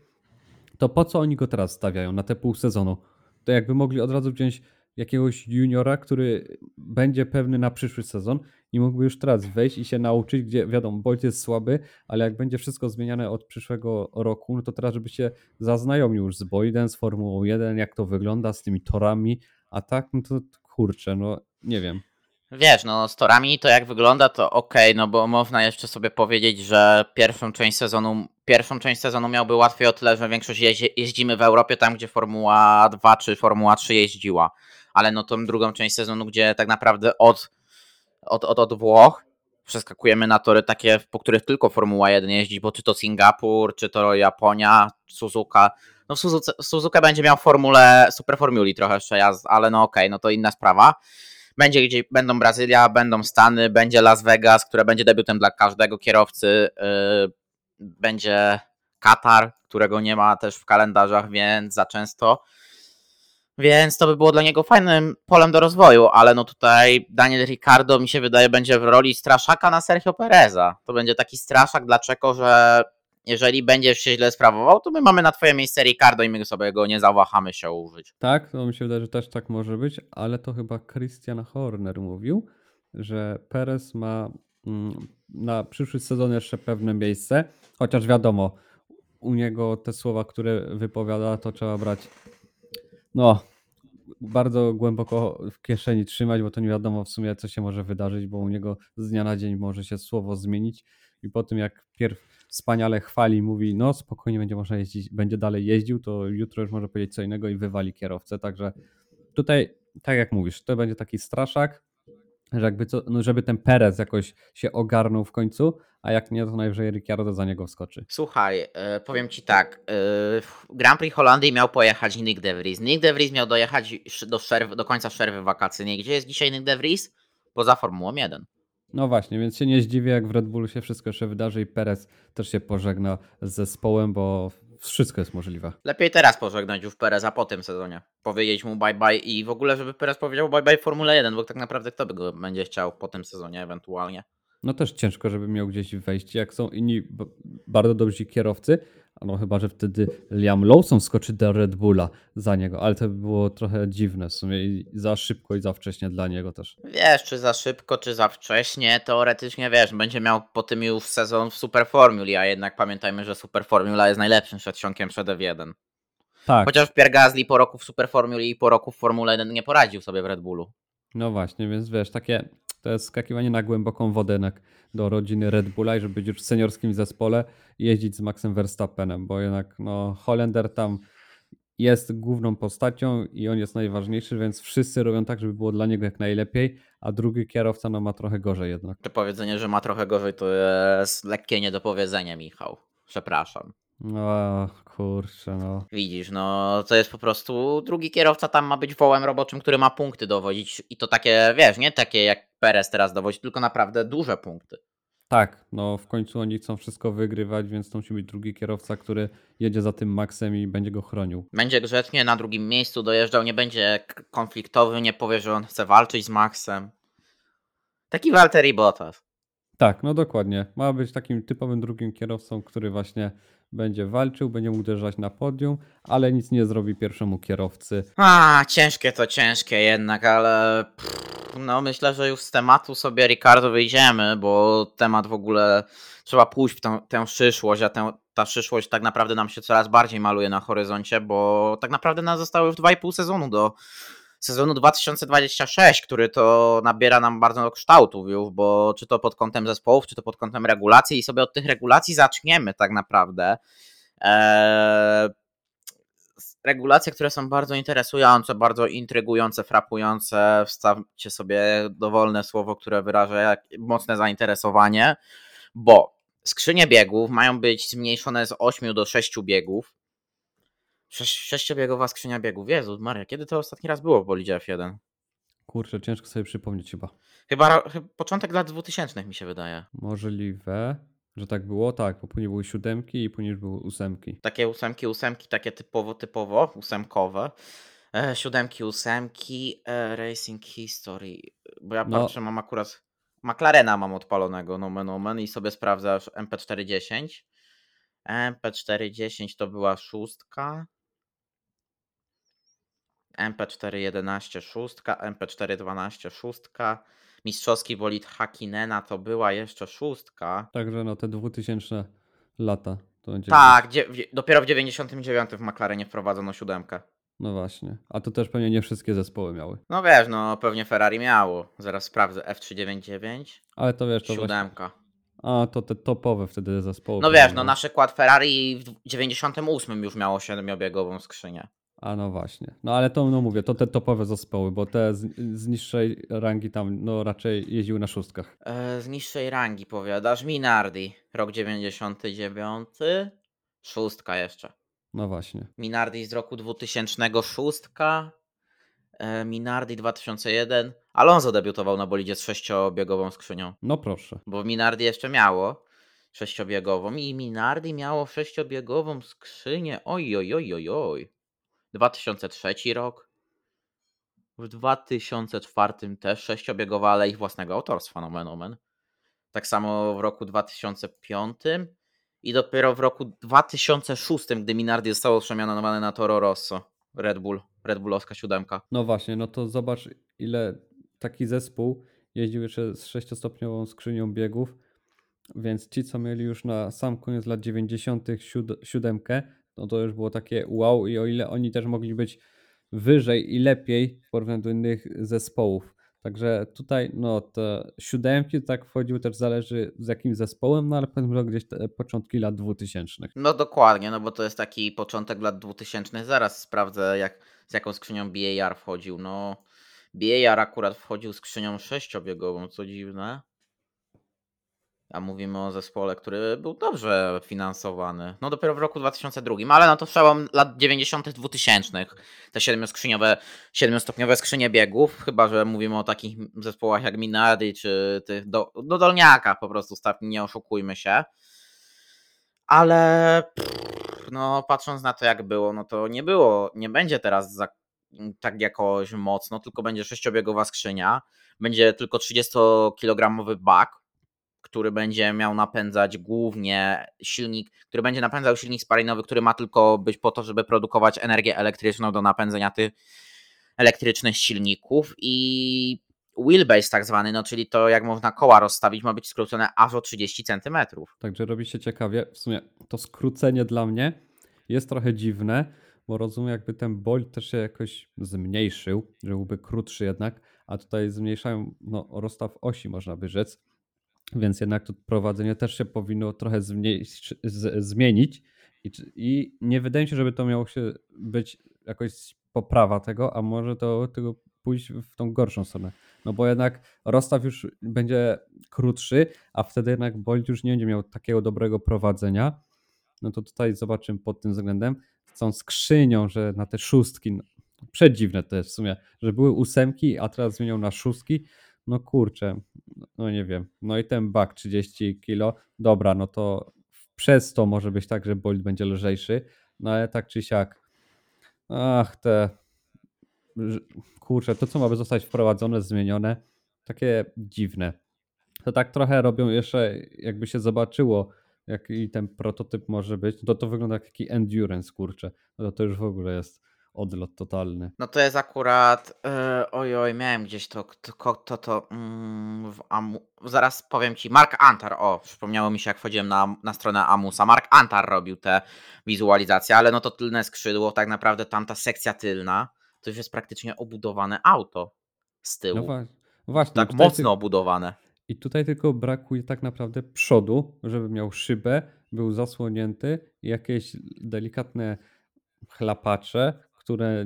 To po co oni go teraz stawiają na te pół sezonu? To jakby mogli od razu wziąć jakiegoś juniora, który będzie pewny na przyszły sezon i mógłby już teraz wejść i się nauczyć, gdzie wiadomo, bolt jest słaby, ale jak będzie wszystko zmieniane od przyszłego roku, no to teraz żeby się zaznajomił już z bolidem, z Formułą 1, jak to wygląda, z tymi torami, a tak, no to kurczę, no nie wiem. Wiesz, no z torami to jak wygląda, to okej, no bo można jeszcze sobie powiedzieć, że pierwszą część sezonu miałby łatwiej o tyle, że większość jeździmy w Europie tam, gdzie Formuła 2 czy Formuła 3 jeździła, ale no tą drugą część sezonu, gdzie tak naprawdę od Włoch przeskakujemy na tory takie, po których tylko Formuła 1 jeździ, bo czy to Singapur, czy to Japonia, Suzuka. No Suzuka będzie miał Super Formuli trochę jeszcze jazd, ale no okej, no to inna sprawa. Będzie gdzie będą Brazylia, będą Stany, będzie Las Vegas, które będzie debiutem dla każdego kierowcy, będzie Katar, którego nie ma też w kalendarzach, więc za często. Więc to by było dla niego fajnym polem do rozwoju, ale no tutaj Daniel Ricciardo mi się wydaje będzie w roli straszaka na Sergio Pereza. To będzie taki straszak, dlaczego, że jeżeli będziesz się źle sprawował, to my mamy na twoje miejsce Ricciardo i my sobie go nie zawahamy się użyć. Tak, to mi się wydaje, że też tak może być, ale to chyba Christian Horner mówił, że Perez ma na przyszły sezon jeszcze pewne miejsce, chociaż wiadomo, u niego te słowa, które wypowiada, to trzeba brać bardzo głęboko w kieszeni trzymać, bo to nie wiadomo w sumie, co się może wydarzyć, bo u niego z dnia na dzień może się słowo zmienić i po tym jak wspaniale chwali, mówi, no spokojnie będzie można jeździć, będzie dalej jeździł, to jutro już może powiedzieć co innego i wywali kierowcę, także tutaj, tak jak mówisz, to będzie taki straszak, że jakby żeby ten Perez jakoś się ogarnął w końcu, a jak nie, to najwyżej Ricciardo za niego wskoczy. Słuchaj, powiem ci tak, Grand Prix Holandii miał pojechać Nyck de Vries. Nyck de Vries miał dojechać do końca przerwy wakacyjnej. Gdzie jest dzisiaj Nyck de Vries? Poza Formułą 1. No właśnie, więc się nie zdziwię, jak w Red Bullu się wszystko jeszcze wydarzy i Perez też się pożegna z zespołem, bo wszystko jest możliwe. Lepiej teraz pożegnać już Pereza po tym sezonie. Powiedzieć mu bye bye i w ogóle, żeby Perez powiedział bye bye Formule 1, bo tak naprawdę kto by go będzie chciał po tym sezonie ewentualnie. No też ciężko, żeby miał gdzieś wejść, jak są inni bardzo dobrzy kierowcy, no chyba, że wtedy Liam Lawson skoczy do Red Bulla za niego, ale to by było trochę dziwne w sumie i za szybko i za wcześnie dla niego też. Wiesz, czy za szybko, czy za wcześnie, teoretycznie wiesz, będzie miał po tym już sezon w Super Formuli, a jednak pamiętajmy, że Super Formula jest najlepszym przedsionkiem przed F1. Tak. Chociaż Pierre Gasly po roku w Super Formuli i po roku w Formule 1 nie poradził sobie w Red Bullu. No właśnie, więc wiesz, takie... To jest skakiwanie na głęboką wodę do rodziny Red Bulla i żeby być już w seniorskim zespole i jeździć z Maxem Verstappenem, bo jednak Holender tam jest główną postacią i on jest najważniejszy, więc wszyscy robią tak, żeby było dla niego jak najlepiej, a drugi kierowca ma trochę gorzej jednak. To powiedzenie, że ma trochę gorzej to jest lekkie niedopowiedzenie, Michał. Przepraszam. No kurczę, no. Widzisz, no to jest po prostu drugi kierowca tam ma być wołem roboczym, który ma punkty dowozić i to takie, wiesz, nie takie jak Perez teraz dowodzi, tylko naprawdę duże punkty. Tak, no w końcu oni chcą wszystko wygrywać, więc to musi być drugi kierowca, który jedzie za tym Maxem i będzie go chronił. Będzie grzecznie na drugim miejscu dojeżdżał, nie będzie konfliktowy, nie powie, że on chce walczyć z Maxem. Taki Valtteri Bottas. Tak, no dokładnie. Ma być takim typowym drugim kierowcą, który właśnie będzie walczył, będzie mu uderzać na podium, ale nic nie zrobi pierwszemu kierowcy. A, ciężkie to ciężkie jednak, ale no myślę, że już z tematu sobie Ricardo wyjdziemy, bo temat w ogóle trzeba pójść w tę przyszłość, a ta przyszłość tak naprawdę nam się coraz bardziej maluje na horyzoncie, bo tak naprawdę nas zostało już 2,5 sezonu do sezonu 2026, który to nabiera nam bardzo kształtów już, bo czy to pod kątem zespołów, czy to pod kątem regulacji i sobie od tych regulacji zaczniemy tak naprawdę. Regulacje, które są bardzo interesujące, bardzo intrygujące, frapujące, wstawcie sobie dowolne słowo, które wyraża mocne zainteresowanie, bo skrzynie biegów mają być zmniejszone z 8 do 6 biegów. Sześciobiegowa skrzynia biegów. Jezu Maria, kiedy to ostatni raz było w bolidzie F1? Kurczę, ciężko sobie przypomnieć chyba. Chyba początek lat 2000 mi się wydaje. Możliwe, że tak było, tak, bo później były siódemki i później były ósemki. Takie ósemki, takie typowo ósemkowe. Racing History, bo ja patrzę, mam akurat McLarena mam odpalonego, nomen omen, i sobie sprawdzę MP410. MP410 to była 6, MP411 6, MP412 6, mistrzowski bolid Hakinena to była jeszcze 6. Także no te 2000 lata. To będzie tak, dopiero w 99 w McLarenie wprowadzono 7. No właśnie, a to też pewnie nie wszystkie zespoły miały. No wiesz, no pewnie Ferrari miało, zaraz sprawdzę, F399, ale to wiesz, to 7. A, to te topowe wtedy zespoły. No wiesz, no na przykład Ferrari w 98 już miało 7-biegową skrzynię. A no właśnie. No ale to, no mówię, to te topowe zespoły, bo te z niższej rangi tam, no raczej jeździły na 6. Z niższej rangi powiadasz, Minardi, rok 99, 6 jeszcze. No właśnie. Minardi z roku 2006, Minardi 2001. Alonso debiutował na bolidzie z 6-biegową skrzynią. No proszę. Bo Minardi jeszcze miało 6-biegową i Minardi miało 6-biegową skrzynię. Oj. 2003 rok. W 2004 też 6-biegowa, ale ich własnego autorstwa, nomen omen. Tak samo w roku 2005 i dopiero w roku 2006, gdy Minardi zostało przemianowane na Toro Rosso. Red Bullowska 7. No właśnie, no to zobacz, ile taki zespół jeździł jeszcze z 6-stopniową skrzynią biegów, więc ci, co mieli już na sam koniec lat 90. 7, no to już było takie wow, i o ile oni też mogli być wyżej i lepiej w porównaniu do innych zespołów. Także tutaj no te 7 tak wchodziły, też zależy z jakim zespołem, no ale pewnie gdzieś te początki lat 2000. No dokładnie, no bo to jest taki początek lat 2000. Zaraz sprawdzę z jaką skrzynią BAR wchodził. No BAR akurat wchodził skrzynią 6-biegową, co dziwne. A mówimy o zespole, który był dobrze finansowany. No dopiero w roku 2002, ale no to przełom lat 90. 2000. Te 7-stopniowe skrzynie biegów, chyba że mówimy o takich zespołach jak Minardi czy tych do dolniaka po prostu, nie oszukujmy się. Ale no patrząc na to jak było, no to nie będzie teraz tak jakoś mocno, tylko będzie 6-biegowa skrzynia, będzie tylko 30-kilogramowy bak, który będzie miał napędzać głównie silnik, który będzie napędzał silnik spalinowy, który ma tylko być po to, żeby produkować energię elektryczną do napędzenia tych elektrycznych silników, i wheelbase tak zwany, no czyli to jak można koła rozstawić, ma być skrócone aż o 30 cm. Także robi się ciekawie. W sumie to skrócenie dla mnie jest trochę dziwne, bo rozumiem jakby ten bolid też się jakoś zmniejszył, że byłby krótszy jednak, a tutaj zmniejszają no, rozstaw osi można by rzec. Więc jednak to prowadzenie też się powinno trochę zmienić i nie wydaje mi się, żeby to miało się być jakoś poprawa tego, a może to tego pójść w tą gorszą stronę. No bo jednak rozstaw już będzie krótszy, a wtedy jednak bolid już nie będzie miał takiego dobrego prowadzenia. No to tutaj zobaczymy pod tym względem, z tą skrzynią, że na te 6, przedziwne to jest w sumie, że były 8, a teraz zmienią na 6. No kurczę, no nie wiem. No i ten bak 30 kilo, dobra, no to przez to może być tak, że bolid będzie lżejszy, no ale tak czy siak, to co ma by zostać wprowadzone, zmienione, takie dziwne. To tak trochę robią jeszcze, jakby się zobaczyło, jaki ten prototyp może być, to wygląda jak taki endurance, kurczę. To już w ogóle jest odlot totalny. No to jest akurat, miałem gdzieś to w Amu, zaraz powiem ci, Mark Antar, przypomniało mi się, jak wchodziłem na stronę Amusa, Mark Antar robił te wizualizacje, ale to tylne skrzydło, tak naprawdę tamta sekcja tylna, to już jest praktycznie obudowane auto z tyłu. No właśnie, tak mocno obudowane. I tutaj tylko brakuje tak naprawdę przodu, żeby miał szybę, był zasłonięty, jakieś delikatne chlapacze, które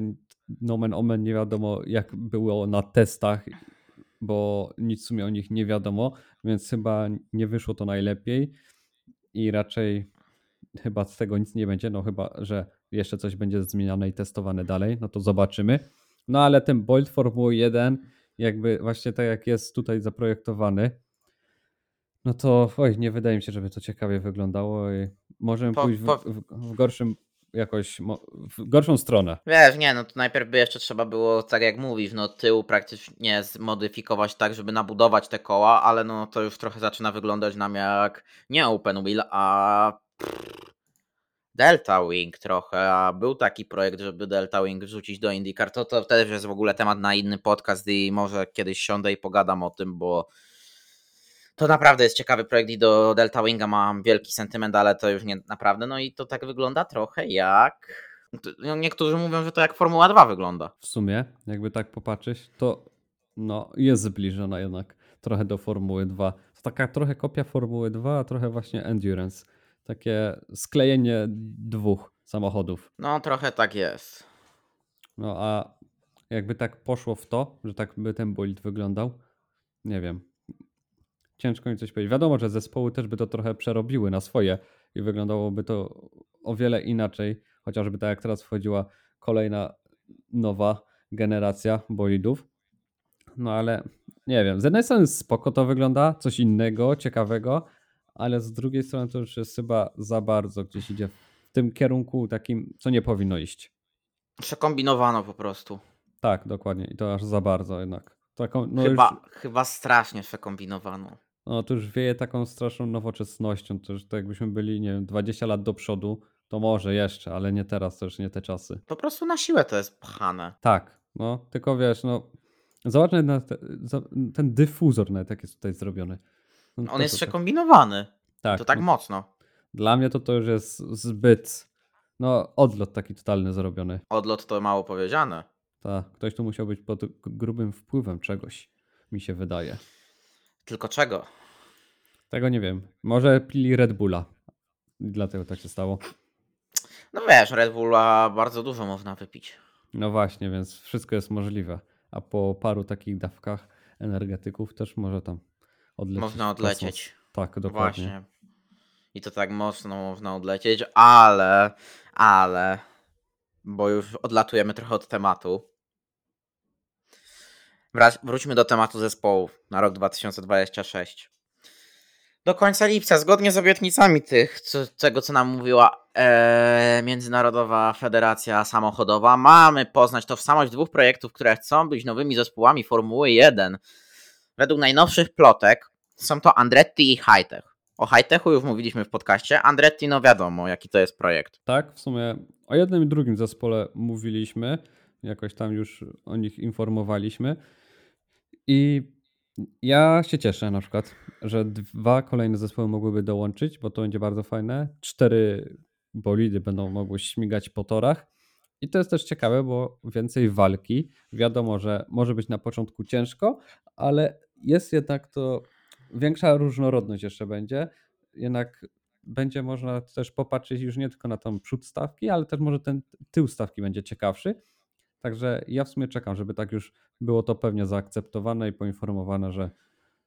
nomen omen nie wiadomo jak było na testach, bo nic w sumie o nich nie wiadomo, więc chyba nie wyszło to najlepiej i raczej chyba z tego nic nie będzie, chyba, że jeszcze coś będzie zmieniane i testowane dalej, to zobaczymy. Ale ten Bolt Formuły 1 jakby właśnie tak jak jest tutaj zaprojektowany, to nie wydaje mi się, żeby to ciekawie wyglądało i możemy pójść w gorszym jakoś w gorszą stronę. Wiesz, to najpierw by jeszcze trzeba było, tak jak mówisz, tył praktycznie zmodyfikować tak, żeby nabudować te koła, ale to już trochę zaczyna wyglądać nam jak nie Open Wheel, a Delta Wing trochę, a był taki projekt, żeby Delta Wing wrzucić do IndyCar, to też jest w ogóle temat na inny podcast i może kiedyś siądę i pogadam o tym, bo to naprawdę jest ciekawy projekt i do Delta Winga mam wielki sentyment, ale to już nie naprawdę, i to tak wygląda trochę jak... Niektórzy mówią, że to jak Formuła 2 wygląda. W sumie, jakby tak popatrzeć, to jest zbliżona jednak trochę do Formuły 2. To taka trochę kopia Formuły 2, a trochę właśnie Endurance. Takie sklejenie dwóch samochodów. Trochę tak jest. A jakby tak poszło w to, że tak by ten bolid wyglądał, nie wiem. Ciężko mi coś powiedzieć. Wiadomo, że zespoły też by to trochę przerobiły na swoje i wyglądałoby to o wiele inaczej. Chociażby tak jak teraz wchodziła kolejna nowa generacja bolidów. Ale nie wiem. Z jednej strony spoko to wygląda, coś innego, ciekawego, ale z drugiej strony to już jest chyba za bardzo gdzieś idzie w tym kierunku takim, co nie powinno iść. Przekombinowano po prostu. Tak, dokładnie. I to aż za bardzo jednak. Chyba strasznie przekombinowano. To już wieje taką straszną nowoczesnością. To już to jakbyśmy byli, 20 lat do przodu, to może jeszcze, ale nie teraz, to już nie te czasy. Po prostu na siłę to jest pchane. Tak, tylko zobacz na ten dyfuzor nawet, jak jest tutaj zrobiony. On jest przekombinowany. Tak. To tak mocno. Dla mnie to już jest zbyt odlot taki totalny zrobiony. Odlot to mało powiedziane. Tak, ktoś tu musiał być pod grubym wpływem czegoś, mi się wydaje. Tylko czego? Tego nie wiem. Może pili Red Bulla. Dlatego tak się stało. Wiesz, Red Bulla bardzo dużo można wypić. Właśnie, więc wszystko jest możliwe. A po paru takich dawkach energetyków też może tam odlecieć. Można odlecieć. Tak, dokładnie. Właśnie. I to tak mocno można odlecieć, ale, bo już odlatujemy trochę od tematu. Wróćmy do tematu zespołów na rok 2026. Do końca lipca, zgodnie z obietnicami co nam mówiła Międzynarodowa Federacja Samochodowa, mamy poznać tożsamość dwóch projektów, które chcą być nowymi zespołami Formuły 1. Według najnowszych plotek są to Andretti i Hitech. O Hitechu już mówiliśmy w podcaście. Andretti, wiadomo, jaki to jest projekt. Tak, w sumie o jednym i drugim zespole mówiliśmy. Jakoś tam już o nich informowaliśmy. I ja się cieszę na przykład, że dwa kolejne zespoły mogłyby dołączyć, bo to będzie bardzo fajne. 4 bolidy będą mogły śmigać po torach. I to jest też ciekawe, bo więcej walki. Wiadomo, że może być na początku ciężko, ale jest jednak to większa różnorodność jeszcze będzie. Jednak będzie można też popatrzeć już nie tylko na tą przód stawki, ale też może ten tył stawki będzie ciekawszy. Także ja w sumie czekam, żeby tak już było to pewnie zaakceptowane i poinformowane, że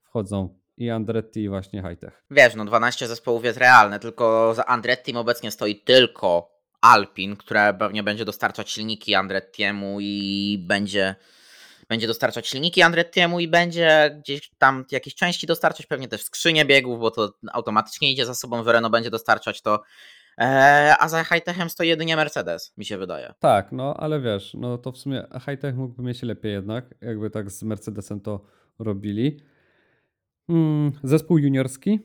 wchodzą i Andretti i właśnie Hitech. Wiesz, 12 zespołów jest realne, tylko za Andrettim obecnie stoi tylko Alpine, które pewnie będzie dostarczać silniki Andrettiemu i będzie gdzieś tam jakieś części dostarczać, pewnie też skrzynie biegów, bo to automatycznie idzie za sobą, że Renault będzie dostarczać to, a za Hitechem stoi jedynie Mercedes, mi się wydaje. Tak, ale wiesz, to w sumie Hitech mógłby mieć lepiej jednak, jakby tak z Mercedesem to robili. Zespół juniorski,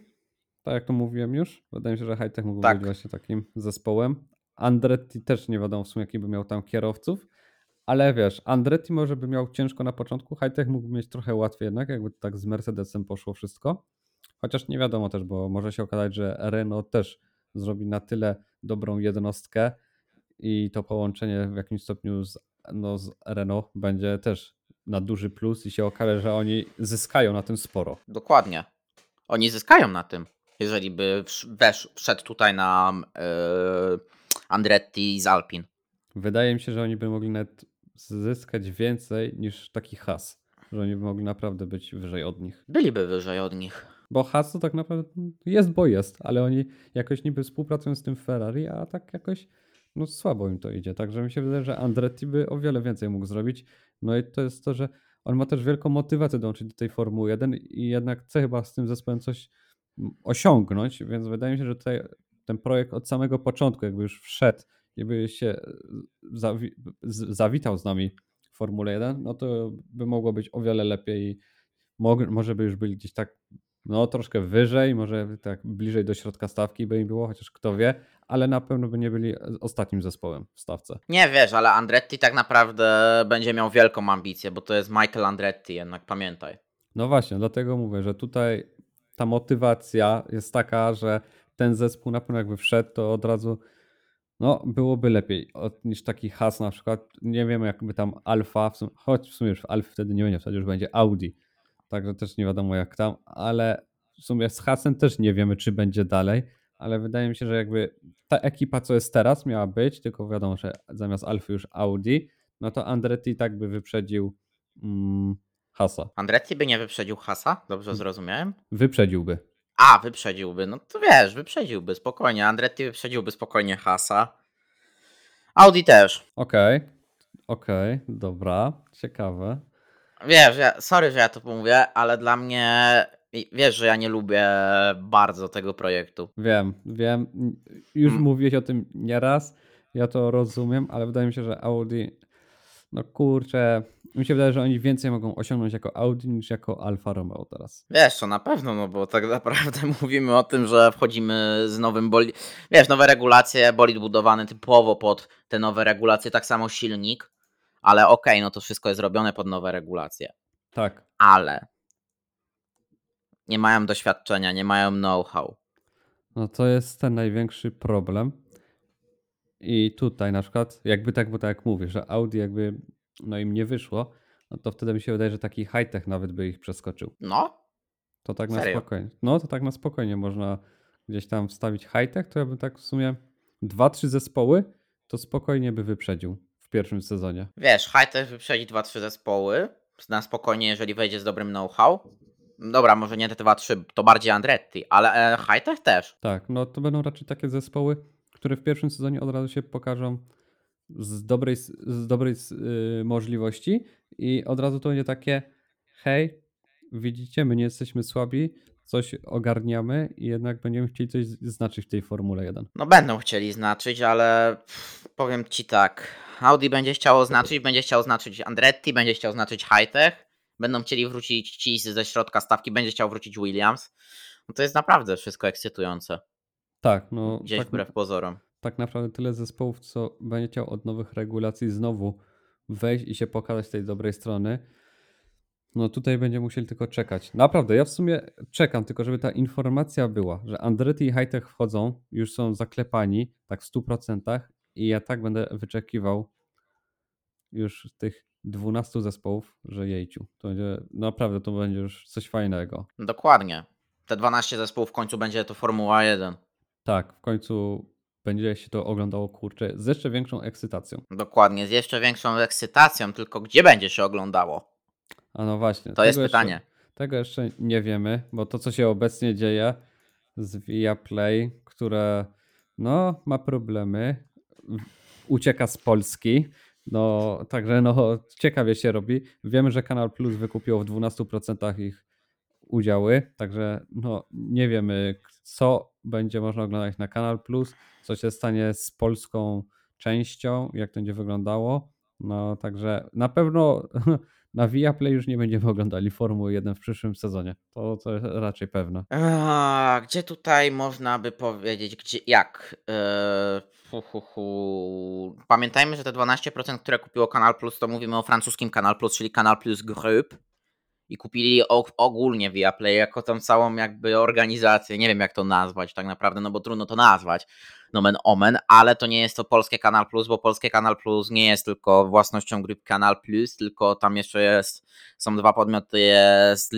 tak jak to mówiłem już. Wydaje mi się, że Hitech mógł być właśnie takim zespołem. Andretti też nie wiadomo w sumie, jaki by miał tam kierowców. Ale wiesz, Andretti może by miał ciężko na początku, Hitech mógłby mieć trochę łatwiej jednak, jakby tak z Mercedesem poszło wszystko. Chociaż nie wiadomo też, bo może się okazać, że Renault też zrobi na tyle dobrą jednostkę i to połączenie w jakimś stopniu z Renault będzie też na duży plus i się okaże, że oni zyskają na tym sporo. Dokładnie. Oni zyskają na tym, jeżeli by wszedł tutaj na Andretti z Alpine. Wydaje mi się, że oni by mogli nawet zyskać więcej niż taki Haas. Że oni by mogli naprawdę być wyżej od nich. Byliby wyżej od nich. Bo Haas to tak naprawdę jest, bo jest. Ale oni jakoś niby współpracują z tym Ferrari, a tak jakoś no słabo im to idzie. Także mi się wydaje, że Andretti by o wiele więcej mógł zrobić. No i to jest to, że on ma też wielką motywację dołączyć do tej Formuły 1 i jednak chce chyba z tym zespołem coś osiągnąć. Więc wydaje mi się, że tutaj ten projekt od samego początku jakby już wszedł, gdyby się zawitał z nami w Formule 1, no to by mogło być o wiele lepiej i może by już byli gdzieś tak no troszkę wyżej, może tak bliżej do środka stawki by im było, chociaż kto wie, ale na pewno by nie byli ostatnim zespołem w stawce. Nie wiesz, ale Andretti tak naprawdę będzie miał wielką ambicję, bo to jest Michael Andretti, jednak pamiętaj. No właśnie, dlatego mówię, że tutaj ta motywacja jest taka, że ten zespół na pewno jakby wszedł, to od razu no, byłoby lepiej niż taki Haas na przykład. Nie wiem, jakby tam Alfa, choć w sumie już Alfa wtedy nie będzie, wtedy już będzie Audi. Także też nie wiadomo jak tam, ale w sumie z Haasem też nie wiemy, czy będzie dalej, ale wydaje mi się, że jakby ta ekipa, co jest teraz, miała być, tylko wiadomo, że zamiast Alfy już Audi, no to Andretti tak by wyprzedził Haasa. Andretti by nie wyprzedził Haasa? Dobrze zrozumiałem? Wyprzedziłby. A, wyprzedziłby, no to wiesz, wyprzedziłby spokojnie. Andretti wyprzedziłby spokojnie Haasa. Audi też. Okej, dobra, ciekawe. Wiesz, sorry, że ja to mówię, ale dla mnie, wiesz, że ja nie lubię bardzo tego projektu. Wiem, już mówiłeś o tym nieraz, ja to rozumiem, ale wydaje mi się, że Audi, no kurczę, mi się wydaje, że oni więcej mogą osiągnąć jako Audi niż jako Alfa Romeo teraz. Wiesz co, na pewno, no bo tak naprawdę mówimy o tym, że wchodzimy z nowym bolidem. Wiesz, nowe regulacje, bolid budowany typowo pod te nowe regulacje, tak samo silnik, ale okej, no to wszystko jest robione pod nowe regulacje. Tak. Ale nie mają doświadczenia, nie mają know-how. No to jest ten największy problem. I tutaj na przykład, jakby tak, bo tak jak mówisz, że Audi jakby no im nie wyszło, no to wtedy mi się wydaje, że taki Hitech nawet by ich przeskoczył. No? To tak serio? Na spokojnie. No to tak na spokojnie można gdzieś tam wstawić Hitech, to ja bym tak w sumie 2-3 zespoły to spokojnie by wyprzedził w pierwszym sezonie. Wiesz, Hitech wyprzedzi 2-3 zespoły na spokojnie, jeżeli wejdzie z dobrym know-how. Dobra, może nie te 2-3, to bardziej Andretti, ale Hitech też. Tak, no to będą raczej takie zespoły, które w pierwszym sezonie od razu się pokażą z dobrej możliwości i od razu to będzie takie hej, widzicie, my nie jesteśmy słabi, coś ogarniamy i jednak będziemy chcieli coś znaczyć w tej Formule 1. No będą chcieli znaczyć, ale powiem Ci tak, Audi będzie chciał znaczyć Andretti, będzie chciał znaczyć Hitech, będą chcieli wrócić ci ze środka stawki, będzie chciał wrócić Williams. No to jest naprawdę wszystko ekscytujące. Tak, no gdzieś tak, wbrew pozorom. Tak naprawdę tyle zespołów, co będzie chciał od nowych regulacji znowu wejść i się pokazać z tej dobrej strony. No tutaj będziemy musieli tylko czekać. Naprawdę, ja w sumie czekam, tylko żeby ta informacja była, że Andretti i Hitech wchodzą, już są zaklepani, tak w 100% i ja tak będę wyczekiwał już tych 12 zespołów, że jejciu. To będzie, naprawdę to będzie już coś fajnego. Dokładnie. Te 12 zespołów w końcu będzie to Formuła 1. Tak, w końcu będzie się to oglądało, kurczę, z jeszcze większą ekscytacją. Dokładnie, z jeszcze większą ekscytacją, tylko gdzie będzie się oglądało? A no właśnie. To jest pytanie. Tego jeszcze nie wiemy, bo to, co się obecnie dzieje z Viaplay, które no, ma problemy, ucieka z Polski, no także no, ciekawie się robi. Wiemy, że Canal+ wykupiło w 12% ich udziały, także no nie wiemy, co będzie można oglądać na Canal+, co się stanie z polską częścią, jak to będzie wyglądało. No także na pewno na Viaplay już nie będziemy oglądali Formuły 1 w przyszłym sezonie. To raczej pewne. A, gdzie tutaj można by powiedzieć, gdzie, jak? Pamiętajmy, że te 12%, które kupiło Canal+, to mówimy o francuskim Canal+, czyli Canal+ Group. I kupili ogólnie Viaplay jako tą całą jakby organizację, nie wiem jak to nazwać tak naprawdę, no bo trudno to nazwać, nomen omen, ale to nie jest to polskie Canal+, bo polskie Canal+ nie jest tylko własnością grupy Canal+, tylko tam jeszcze są dwa podmioty, jest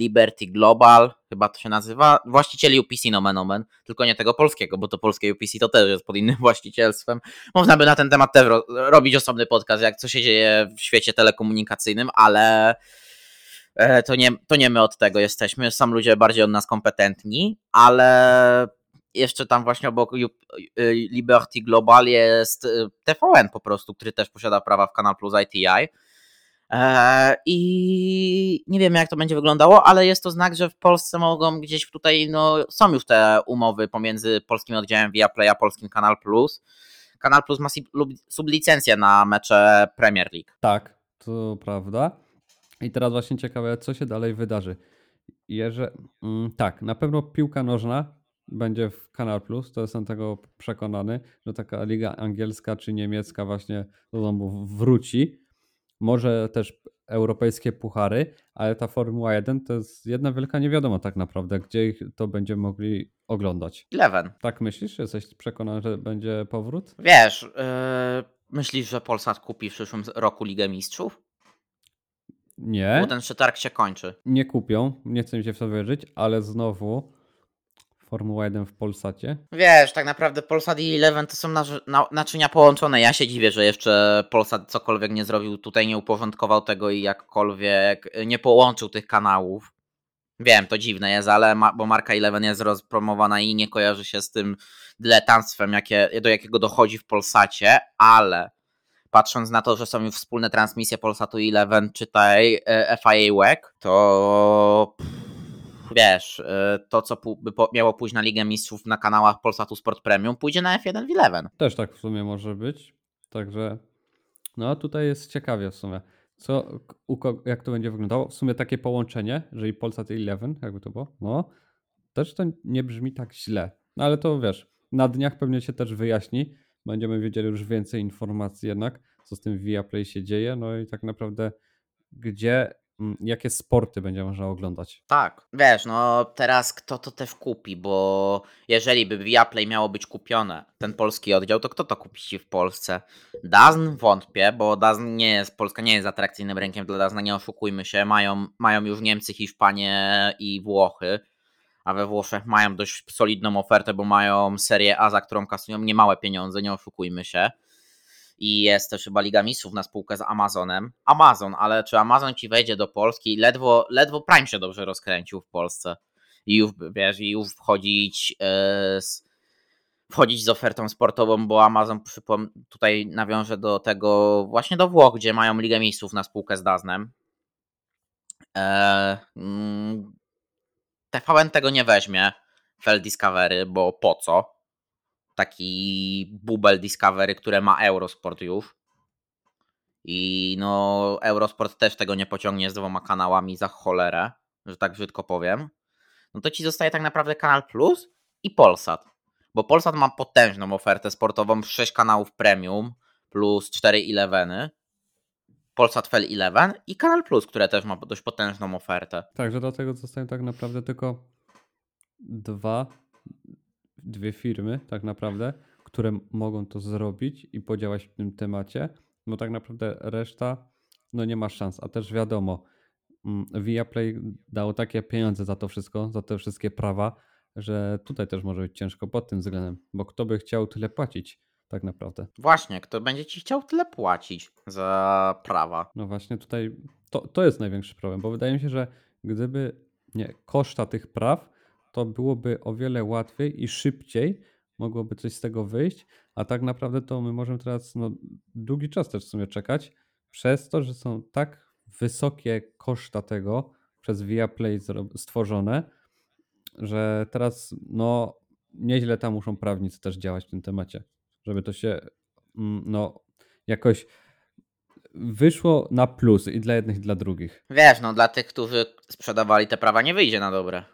Liberty Global, chyba to się nazywa, właścicieli UPC nomen omen, tylko nie tego polskiego, bo to polskie UPC to też jest pod innym właścicielstwem. Można by na ten temat też robić osobny podcast, jak co się dzieje w świecie telekomunikacyjnym, ale... To nie my od tego jesteśmy, są ludzie bardziej od nas kompetentni, ale jeszcze tam właśnie obok Liberty Global jest TVN po prostu, który też posiada prawa w Canal+ ITI i nie wiemy jak to będzie wyglądało, ale jest to znak, że w Polsce mogą gdzieś tutaj, no są już te umowy pomiędzy polskim oddziałem Viaplay a polskim Canal+. Canal+ ma sublicencję na mecze Premier League. Tak, to prawda. I teraz właśnie ciekawe, co się dalej wydarzy. Tak, na pewno piłka nożna będzie w Canal+, to jestem tego przekonany, że taka liga angielska czy niemiecka właśnie do domu wróci. Może też europejskie puchary, ale ta Formuła 1 to jest jedna wielka niewiadoma tak naprawdę, gdzie ich to będziemy mogli oglądać. Eleven. Tak myślisz? Jesteś przekonany, że będzie powrót? Wiesz, myślisz, że Polsat kupi w przyszłym roku Ligę Mistrzów? Nie. Bo ten przetarg się kończy. Nie kupią, nie chcę mi się w to wierzyć, ale znowu Formuła 1 w Polsacie. Wiesz, tak naprawdę Polsat i Eleven to są naczynia połączone. Ja się dziwię, że jeszcze Polsat cokolwiek nie zrobił, tutaj nie uporządkował tego i jakkolwiek nie połączył tych kanałów. Wiem, to dziwne jest, ale bo marka Eleven jest rozpromowana i nie kojarzy się z tym dyletanstwem, do jakiego dochodzi w Polsacie, ale... Patrząc na to, że są już wspólne transmisje Polsatu i Eleven, czytaj FIA WEC, to wiesz, to co by miało pójść na Ligę Mistrzów na kanałach Polsatu Sport Premium, pójdzie na F1 w Eleven. Też tak w sumie może być, także no tutaj jest ciekawie w sumie. Jak to będzie wyglądało? W sumie takie połączenie, że i Polsat i Eleven, jakby to było, no też to nie brzmi tak źle. No ale to wiesz, na dniach pewnie się też wyjaśni. Będziemy wiedzieli już więcej informacji jednak, co z tym Viaplay się dzieje, no i tak naprawdę jakie sporty będzie można oglądać. Tak, wiesz, no teraz kto to też kupi, bo jeżeli by Viaplay miało być kupione, ten polski oddział, to kto to kupi ci w Polsce? DAZN? Wątpię, bo Polska nie jest atrakcyjnym rynkiem dla DAZN, nie oszukujmy się, mają już Niemcy, Hiszpanie i Włochy. A we Włoszech mają dość solidną ofertę, bo mają serię A, za którą kasują niemałe pieniądze, nie oszukujmy się. I jest też chyba Liga Mistrzów na spółkę z Amazonem. Ale czy Amazon ci wejdzie do Polski? Ledwo Prime się dobrze rozkręcił w Polsce. I już, wiesz, wchodzić z ofertą sportową, bo Amazon tutaj nawiąże do tego właśnie do Włoch, gdzie mają Ligę Mistrzów na spółkę z DAZN-em. TVN tego nie weźmie, Fell Discovery, bo po co? Taki bubel Discovery, które ma Eurosport już. I no Eurosport też tego nie pociągnie z dwoma kanałami za cholerę, że tak brzydko powiem. No to ci zostaje tak naprawdę Canal+ i Polsat. Bo Polsat ma potężną ofertę sportową, 6 kanałów premium plus 4 Eleveny. Polsat Fell Eleven i Canal+, które też ma dość potężną ofertę. Także dlatego zostają tak naprawdę tylko dwie firmy, tak naprawdę, które mogą to zrobić i podziałać w tym temacie, bo tak naprawdę reszta no nie ma szans, a też wiadomo, Viaplay dało takie pieniądze za to wszystko, za te wszystkie prawa, że tutaj też może być ciężko pod tym względem, bo kto by chciał tyle płacić? Tak naprawdę. Właśnie, kto będzie ci chciał tyle płacić za prawa? No właśnie tutaj to jest największy problem, bo wydaje mi się, że gdyby nie koszta tych praw, to byłoby o wiele łatwiej i szybciej mogłoby coś z tego wyjść, a tak naprawdę to my możemy teraz długi czas też w sumie czekać, przez to, że są tak wysokie koszta tego przez Viaplay stworzone, że teraz nieźle tam muszą prawnicy też działać w tym temacie. Żeby to się jakoś wyszło na plus i dla jednych, i dla drugich. Wiesz, no dla tych, którzy sprzedawali te prawa, nie wyjdzie na dobre.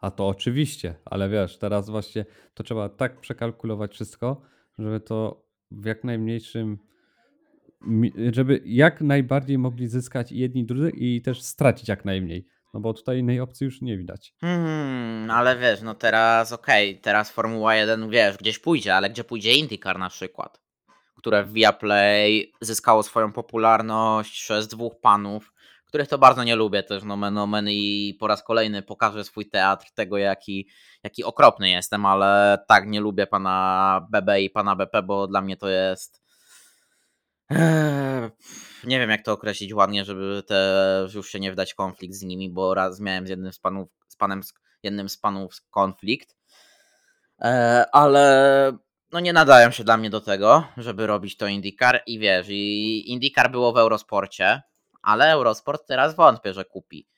A to oczywiście, ale wiesz, teraz właśnie to trzeba tak przekalkulować wszystko, żeby to w jak najmniejszym, żeby jak najbardziej mogli zyskać jedni i drudzy i też stracić jak najmniej. No bo tutaj innej opcji już nie widać. Ale wiesz, no teraz okej, teraz Formuła 1 wiesz, gdzieś pójdzie, ale gdzie pójdzie IndyCar na przykład, które w Viaplay zyskało swoją popularność przez dwóch panów, których to bardzo nie lubię też, nomen omen, i po raz kolejny pokażę swój teatr tego, jaki okropny jestem, ale tak, nie lubię pana BB i pana BP, bo dla mnie to jest... Nie wiem, jak to określić ładnie, żeby też już się nie wdać konflikt z nimi, bo raz miałem z jednym z panów konflikt, ale no nie nadają się dla mnie do tego, żeby robić to IndyCar i wiesz, i IndyCar było w Eurosporcie, ale Eurosport teraz wątpię, że kupi.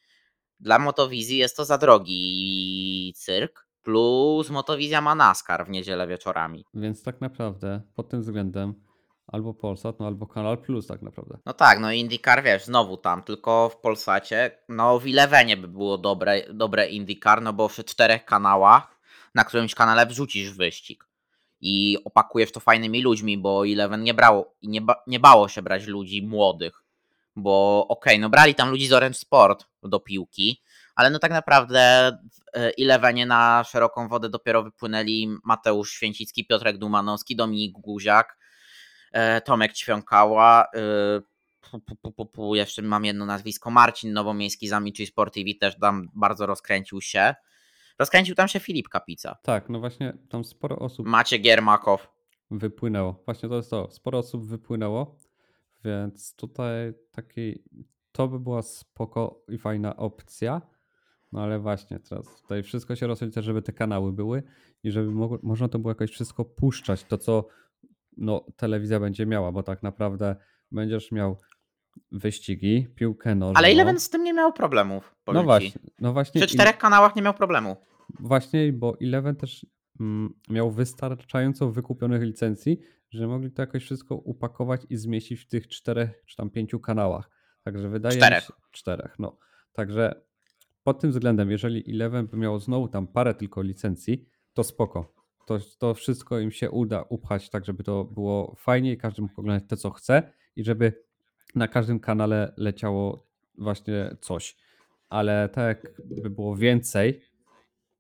Dla Motowizji jest to za drogi cyrk, plus Motowizja ma NASCAR w niedzielę wieczorami. Więc tak naprawdę pod tym względem albo Polsat, no albo Canal+, tak naprawdę. No tak, no IndyCar, wiesz, znowu tam, tylko w Polsacie, no w Elevenie by było dobre IndyCar, no bo przy 4 kanałach, na którymś kanale wrzucisz wyścig i opakujesz to fajnymi ludźmi, bo Eleven nie bało się brać ludzi młodych, bo no brali tam ludzi z Orange Sport do piłki, ale no tak naprawdę w Elevenie na szeroką wodę dopiero wypłynęli Mateusz Święcicki, Piotrek Dumanowski, Dominik Guziak, Tomek Ćwiąkała, jeszcze mam jedno nazwisko, Marcin Nowomiejski z Amici Sport TV też tam bardzo rozkręcił się. Rozkręcił tam się Filip Kapica. Tak, no właśnie tam sporo osób... Maciek Giermakow. Wypłynęło. Właśnie to jest to. Sporo osób wypłynęło, więc tutaj to by była spoko i fajna opcja. No ale właśnie teraz tutaj wszystko się rozlicza, żeby te kanały były i żeby można to było jakoś wszystko puszczać. To co... No, telewizja będzie miała, bo tak naprawdę będziesz miał wyścigi, piłkę nożną. Ale Eleven z tym nie miał problemów. No właśnie. Przy 4 kanałach nie miał problemu. Właśnie, bo Eleven też miał wystarczająco wykupionych licencji, że mogli to jakoś wszystko upakować i zmieścić w tych 4 czy tam 5 kanałach. Także wydaje mi się... 4, no. Także pod tym względem, jeżeli Eleven by miało znowu tam parę tylko licencji, to spoko. To wszystko im się uda upchać tak, żeby to było fajnie i każdy mógł oglądać to, co chce i żeby na każdym kanale leciało właśnie coś. Ale tak by było więcej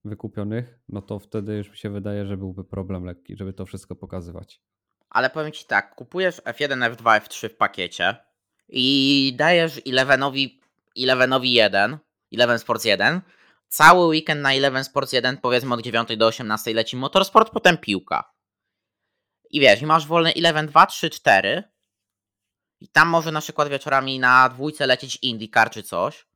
wykupionych, no to wtedy już mi się wydaje, że byłby problem lekki, żeby to wszystko pokazywać. Ale powiem ci tak, kupujesz F1, F2, F3 w pakiecie i dajesz Eleven Sports 1, cały weekend na Eleven Sports 1, powiedzmy od 9 do 18 leci motorsport, potem piłka. I wiesz, i masz wolne Eleven 2, 3, 4 i tam może na przykład wieczorami na 2 lecieć IndyCar czy coś.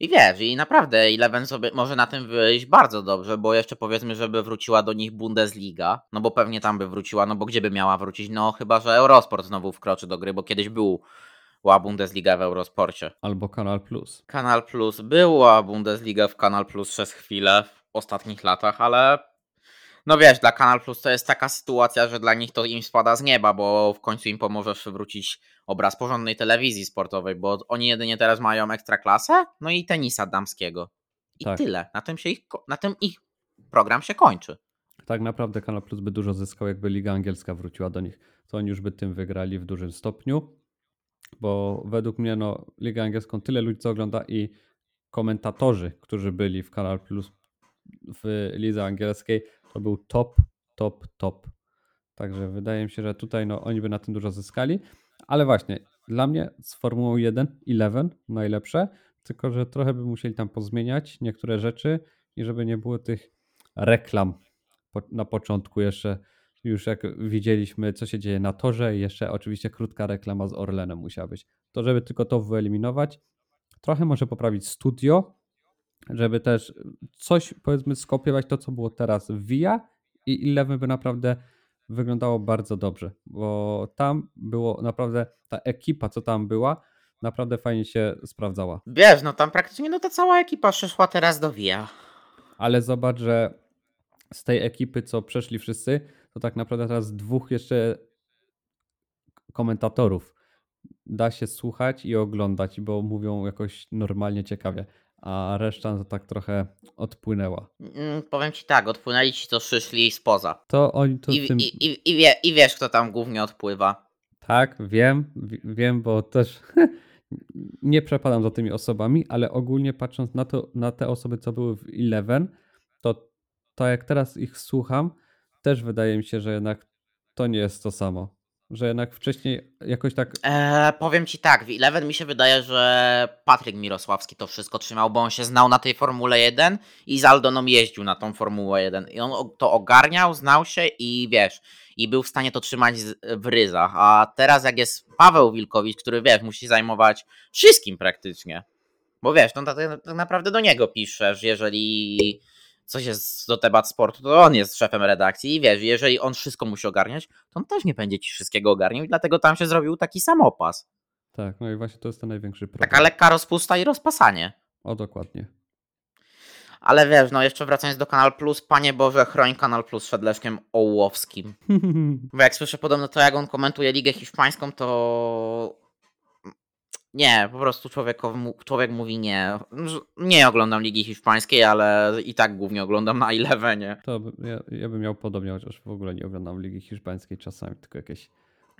I wiesz, i naprawdę Eleven sobie może na tym wyjść bardzo dobrze, bo jeszcze powiedzmy, żeby wróciła do nich Bundesliga, no bo pewnie tam by wróciła, no bo gdzie by miała wrócić, no chyba, że Eurosport znowu wkroczy do gry, bo kiedyś była Bundesliga w Eurosporcie. Albo Canal+. Canal+, była Bundesliga w Canal+, przez chwilę w ostatnich latach, ale no wiesz, dla Canal+ to jest taka sytuacja, że dla nich to im spada z nieba, bo w końcu im pomoże przywrócić obraz porządnej telewizji sportowej, bo oni jedynie teraz mają Ekstraklasę, no i tenisa damskiego. I tak. Tyle. Na tym ich program się kończy. Tak naprawdę Canal+ by dużo zyskał, jakby Liga Angielska wróciła do nich. To oni już by tym wygrali w dużym stopniu. Bo według mnie Ligę Angielską tyle ludzi co ogląda i komentatorzy, którzy byli w Canal+ w Lidze Angielskiej, to był top. Także wydaje mi się, że tutaj oni by na tym dużo zyskali. Ale właśnie, dla mnie z Formułą 1 Eleven najlepsze, tylko że trochę by musieli tam pozmieniać niektóre rzeczy i żeby nie było tych reklam na początku jeszcze. Już jak widzieliśmy, co się dzieje na torze, jeszcze oczywiście krótka reklama z Orlenem musiała być. To żeby tylko to wyeliminować. Trochę może poprawić studio, żeby też coś, powiedzmy, skopiować to, co było teraz w VIA i Eleven by naprawdę wyglądało bardzo dobrze, bo tam było naprawdę, ta ekipa, co tam była, naprawdę fajnie się sprawdzała. Wiesz, no tam praktycznie ta cała ekipa przyszła teraz do VIA. Ale zobacz, że z tej ekipy, co przeszli wszyscy, to tak naprawdę teraz 2 jeszcze komentatorów da się słuchać i oglądać, bo mówią jakoś normalnie ciekawie, a reszta to tak trochę odpłynęła. Powiem ci tak, odpłynęli ci to szyszli spoza. To oni to w tym... I wiesz, kto tam głównie odpływa. Tak, wiem, bo też nie przepadam za tymi osobami, ale ogólnie patrząc na to, na te osoby, co były w Eleven, to jak teraz ich słucham, też wydaje mi się, że jednak to nie jest to samo. Że jednak wcześniej jakoś tak... powiem ci tak, w Eleven mi się wydaje, że Patryk Mirosławski to wszystko trzymał, bo on się znał na tej Formule 1 i z Aldoną jeździł na tą Formułę 1. I on to ogarniał, znał się i wiesz, i był w stanie to trzymać w ryzach. A teraz jak jest Paweł Wilkowicz, który wiesz, musi zajmować wszystkim praktycznie. Bo wiesz, no tak naprawdę do niego piszesz, jeżeli... coś jest do temat sportu, to on jest szefem redakcji i wiesz, jeżeli on wszystko musi ogarniać, to on też nie będzie ci wszystkiego ogarniał i dlatego tam się zrobił taki samopas. Tak, no i właśnie to jest ten największy problem. Taka lekka rozpusta i rozpasanie. O, dokładnie. Ale wiesz, no jeszcze wracając do Canal+, Panie Boże, chroń Canal+ przed Leszkiem Ołowskim. Bo jak słyszę podobno to, jak on komentuje Ligę Hiszpańską, to... Nie, po prostu człowiek mówi nie. Nie oglądam Ligi Hiszpańskiej, ale i tak głównie oglądam na Elevenie. To ja bym miał podobnie, chociaż w ogóle nie oglądam Ligi Hiszpańskiej czasami, tylko jakieś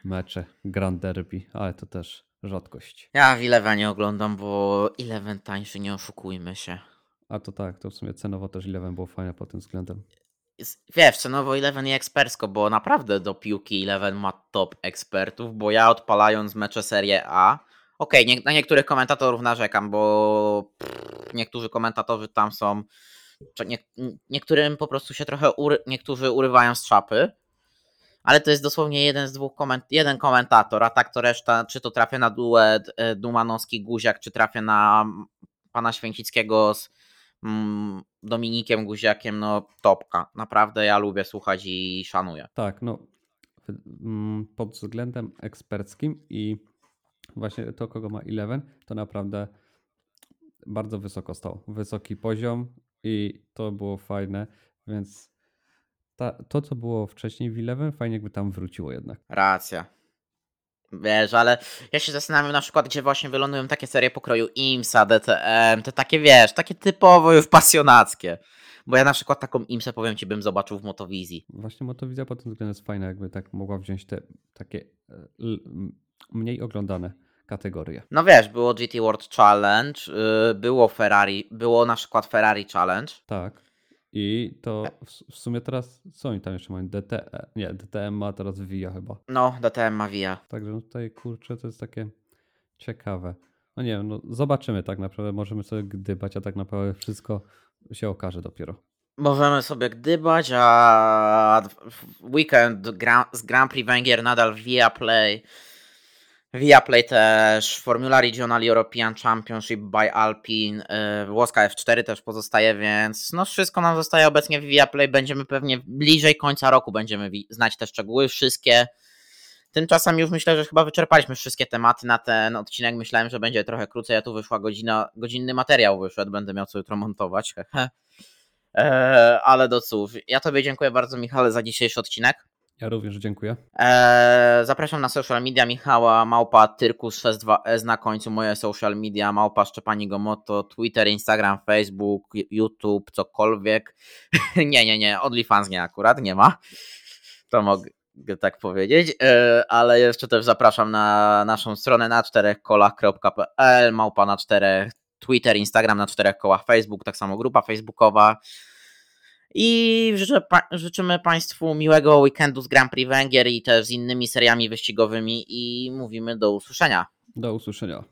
mecze, Grand Derby, ale to też rzadkość. Ja w Elevenie oglądam, bo Eleven tańszy, nie oszukujmy się. A to tak, to w sumie cenowo też Eleven było fajne pod tym względem. Wiesz, cenowo Eleven i ekspercko, bo naprawdę do piłki Eleven ma top ekspertów, bo ja odpalając mecze Serie A... Okej, na niektórych komentatorów narzekam, bo niektórzy komentatorzy tam są, niektórym po prostu się trochę, niektórzy urywają z czapy, ale to jest dosłownie jeden z dwóch, jeden komentator, a tak to reszta, czy to trafia na duet Dumanowski-Guziak, czy trafia na pana Święcickiego z Dominikiem Guziakiem, no topka. Naprawdę ja lubię słuchać i szanuję. Tak, no pod względem eksperckim i właśnie to, kogo ma Eleven, to naprawdę bardzo wysoko stał. Wysoki poziom i to było fajne, więc to, co było wcześniej w Eleven, fajnie jakby tam wróciło jednak. Racja. Wiesz, ale ja się zastanawiam na przykład, gdzie właśnie wylądują takie serie pokroju IMSA, DTM, te takie, wiesz, takie typowo już pasjonackie. Bo ja na przykład taką IMSę, powiem ci, bym zobaczył w Motowizji. Właśnie Motowizja pod tym względem jest fajna, jakby tak mogła wziąć te takie... mniej oglądane kategorie. No wiesz, było GT World Challenge, było Ferrari, było na przykład Ferrari Challenge. Tak. I to w sumie teraz, co oni tam jeszcze mają? DTM ma teraz Via chyba. No, DTM ma Via. Także no tutaj, kurczę, to jest takie ciekawe. No nie wiem, no zobaczymy tak naprawdę, możemy sobie gdybać, a tak naprawdę wszystko się okaże dopiero. Możemy sobie gdybać, a weekend z Grand Prix Węgier nadal Viaplay też, Formula Regional European Championship by Alpine, włoska F4 też pozostaje, więc no wszystko nam zostaje obecnie w Viaplay, będziemy pewnie bliżej końca roku będziemy znać te szczegóły wszystkie. Tymczasem już myślę, że chyba wyczerpaliśmy wszystkie tematy na ten odcinek, myślałem, że będzie trochę krócej, a tu wyszła godzina, godzinny materiał wyszedł, będę miał co jutro montować, ale do cóż, ja tobie dziękuję bardzo, Michale, za dzisiejszy odcinek. Ja również dziękuję. Zapraszam na social media Michała, @ Tyrkus62S na końcu, moje social media, @ Szczepanigomoto, Twitter, Instagram, Facebook, YouTube, cokolwiek. Nie, OnlyFans nie akurat, nie ma. To mogę tak powiedzieć, ale jeszcze też zapraszam na naszą stronę na 4kolach.pl, @ na 4 Twitter, Instagram, na 4 kołach Facebook, tak samo grupa facebookowa. I życzymy Państwu miłego weekendu z Grand Prix Węgier i też z innymi seriami wyścigowymi i mówimy do usłyszenia. Do usłyszenia.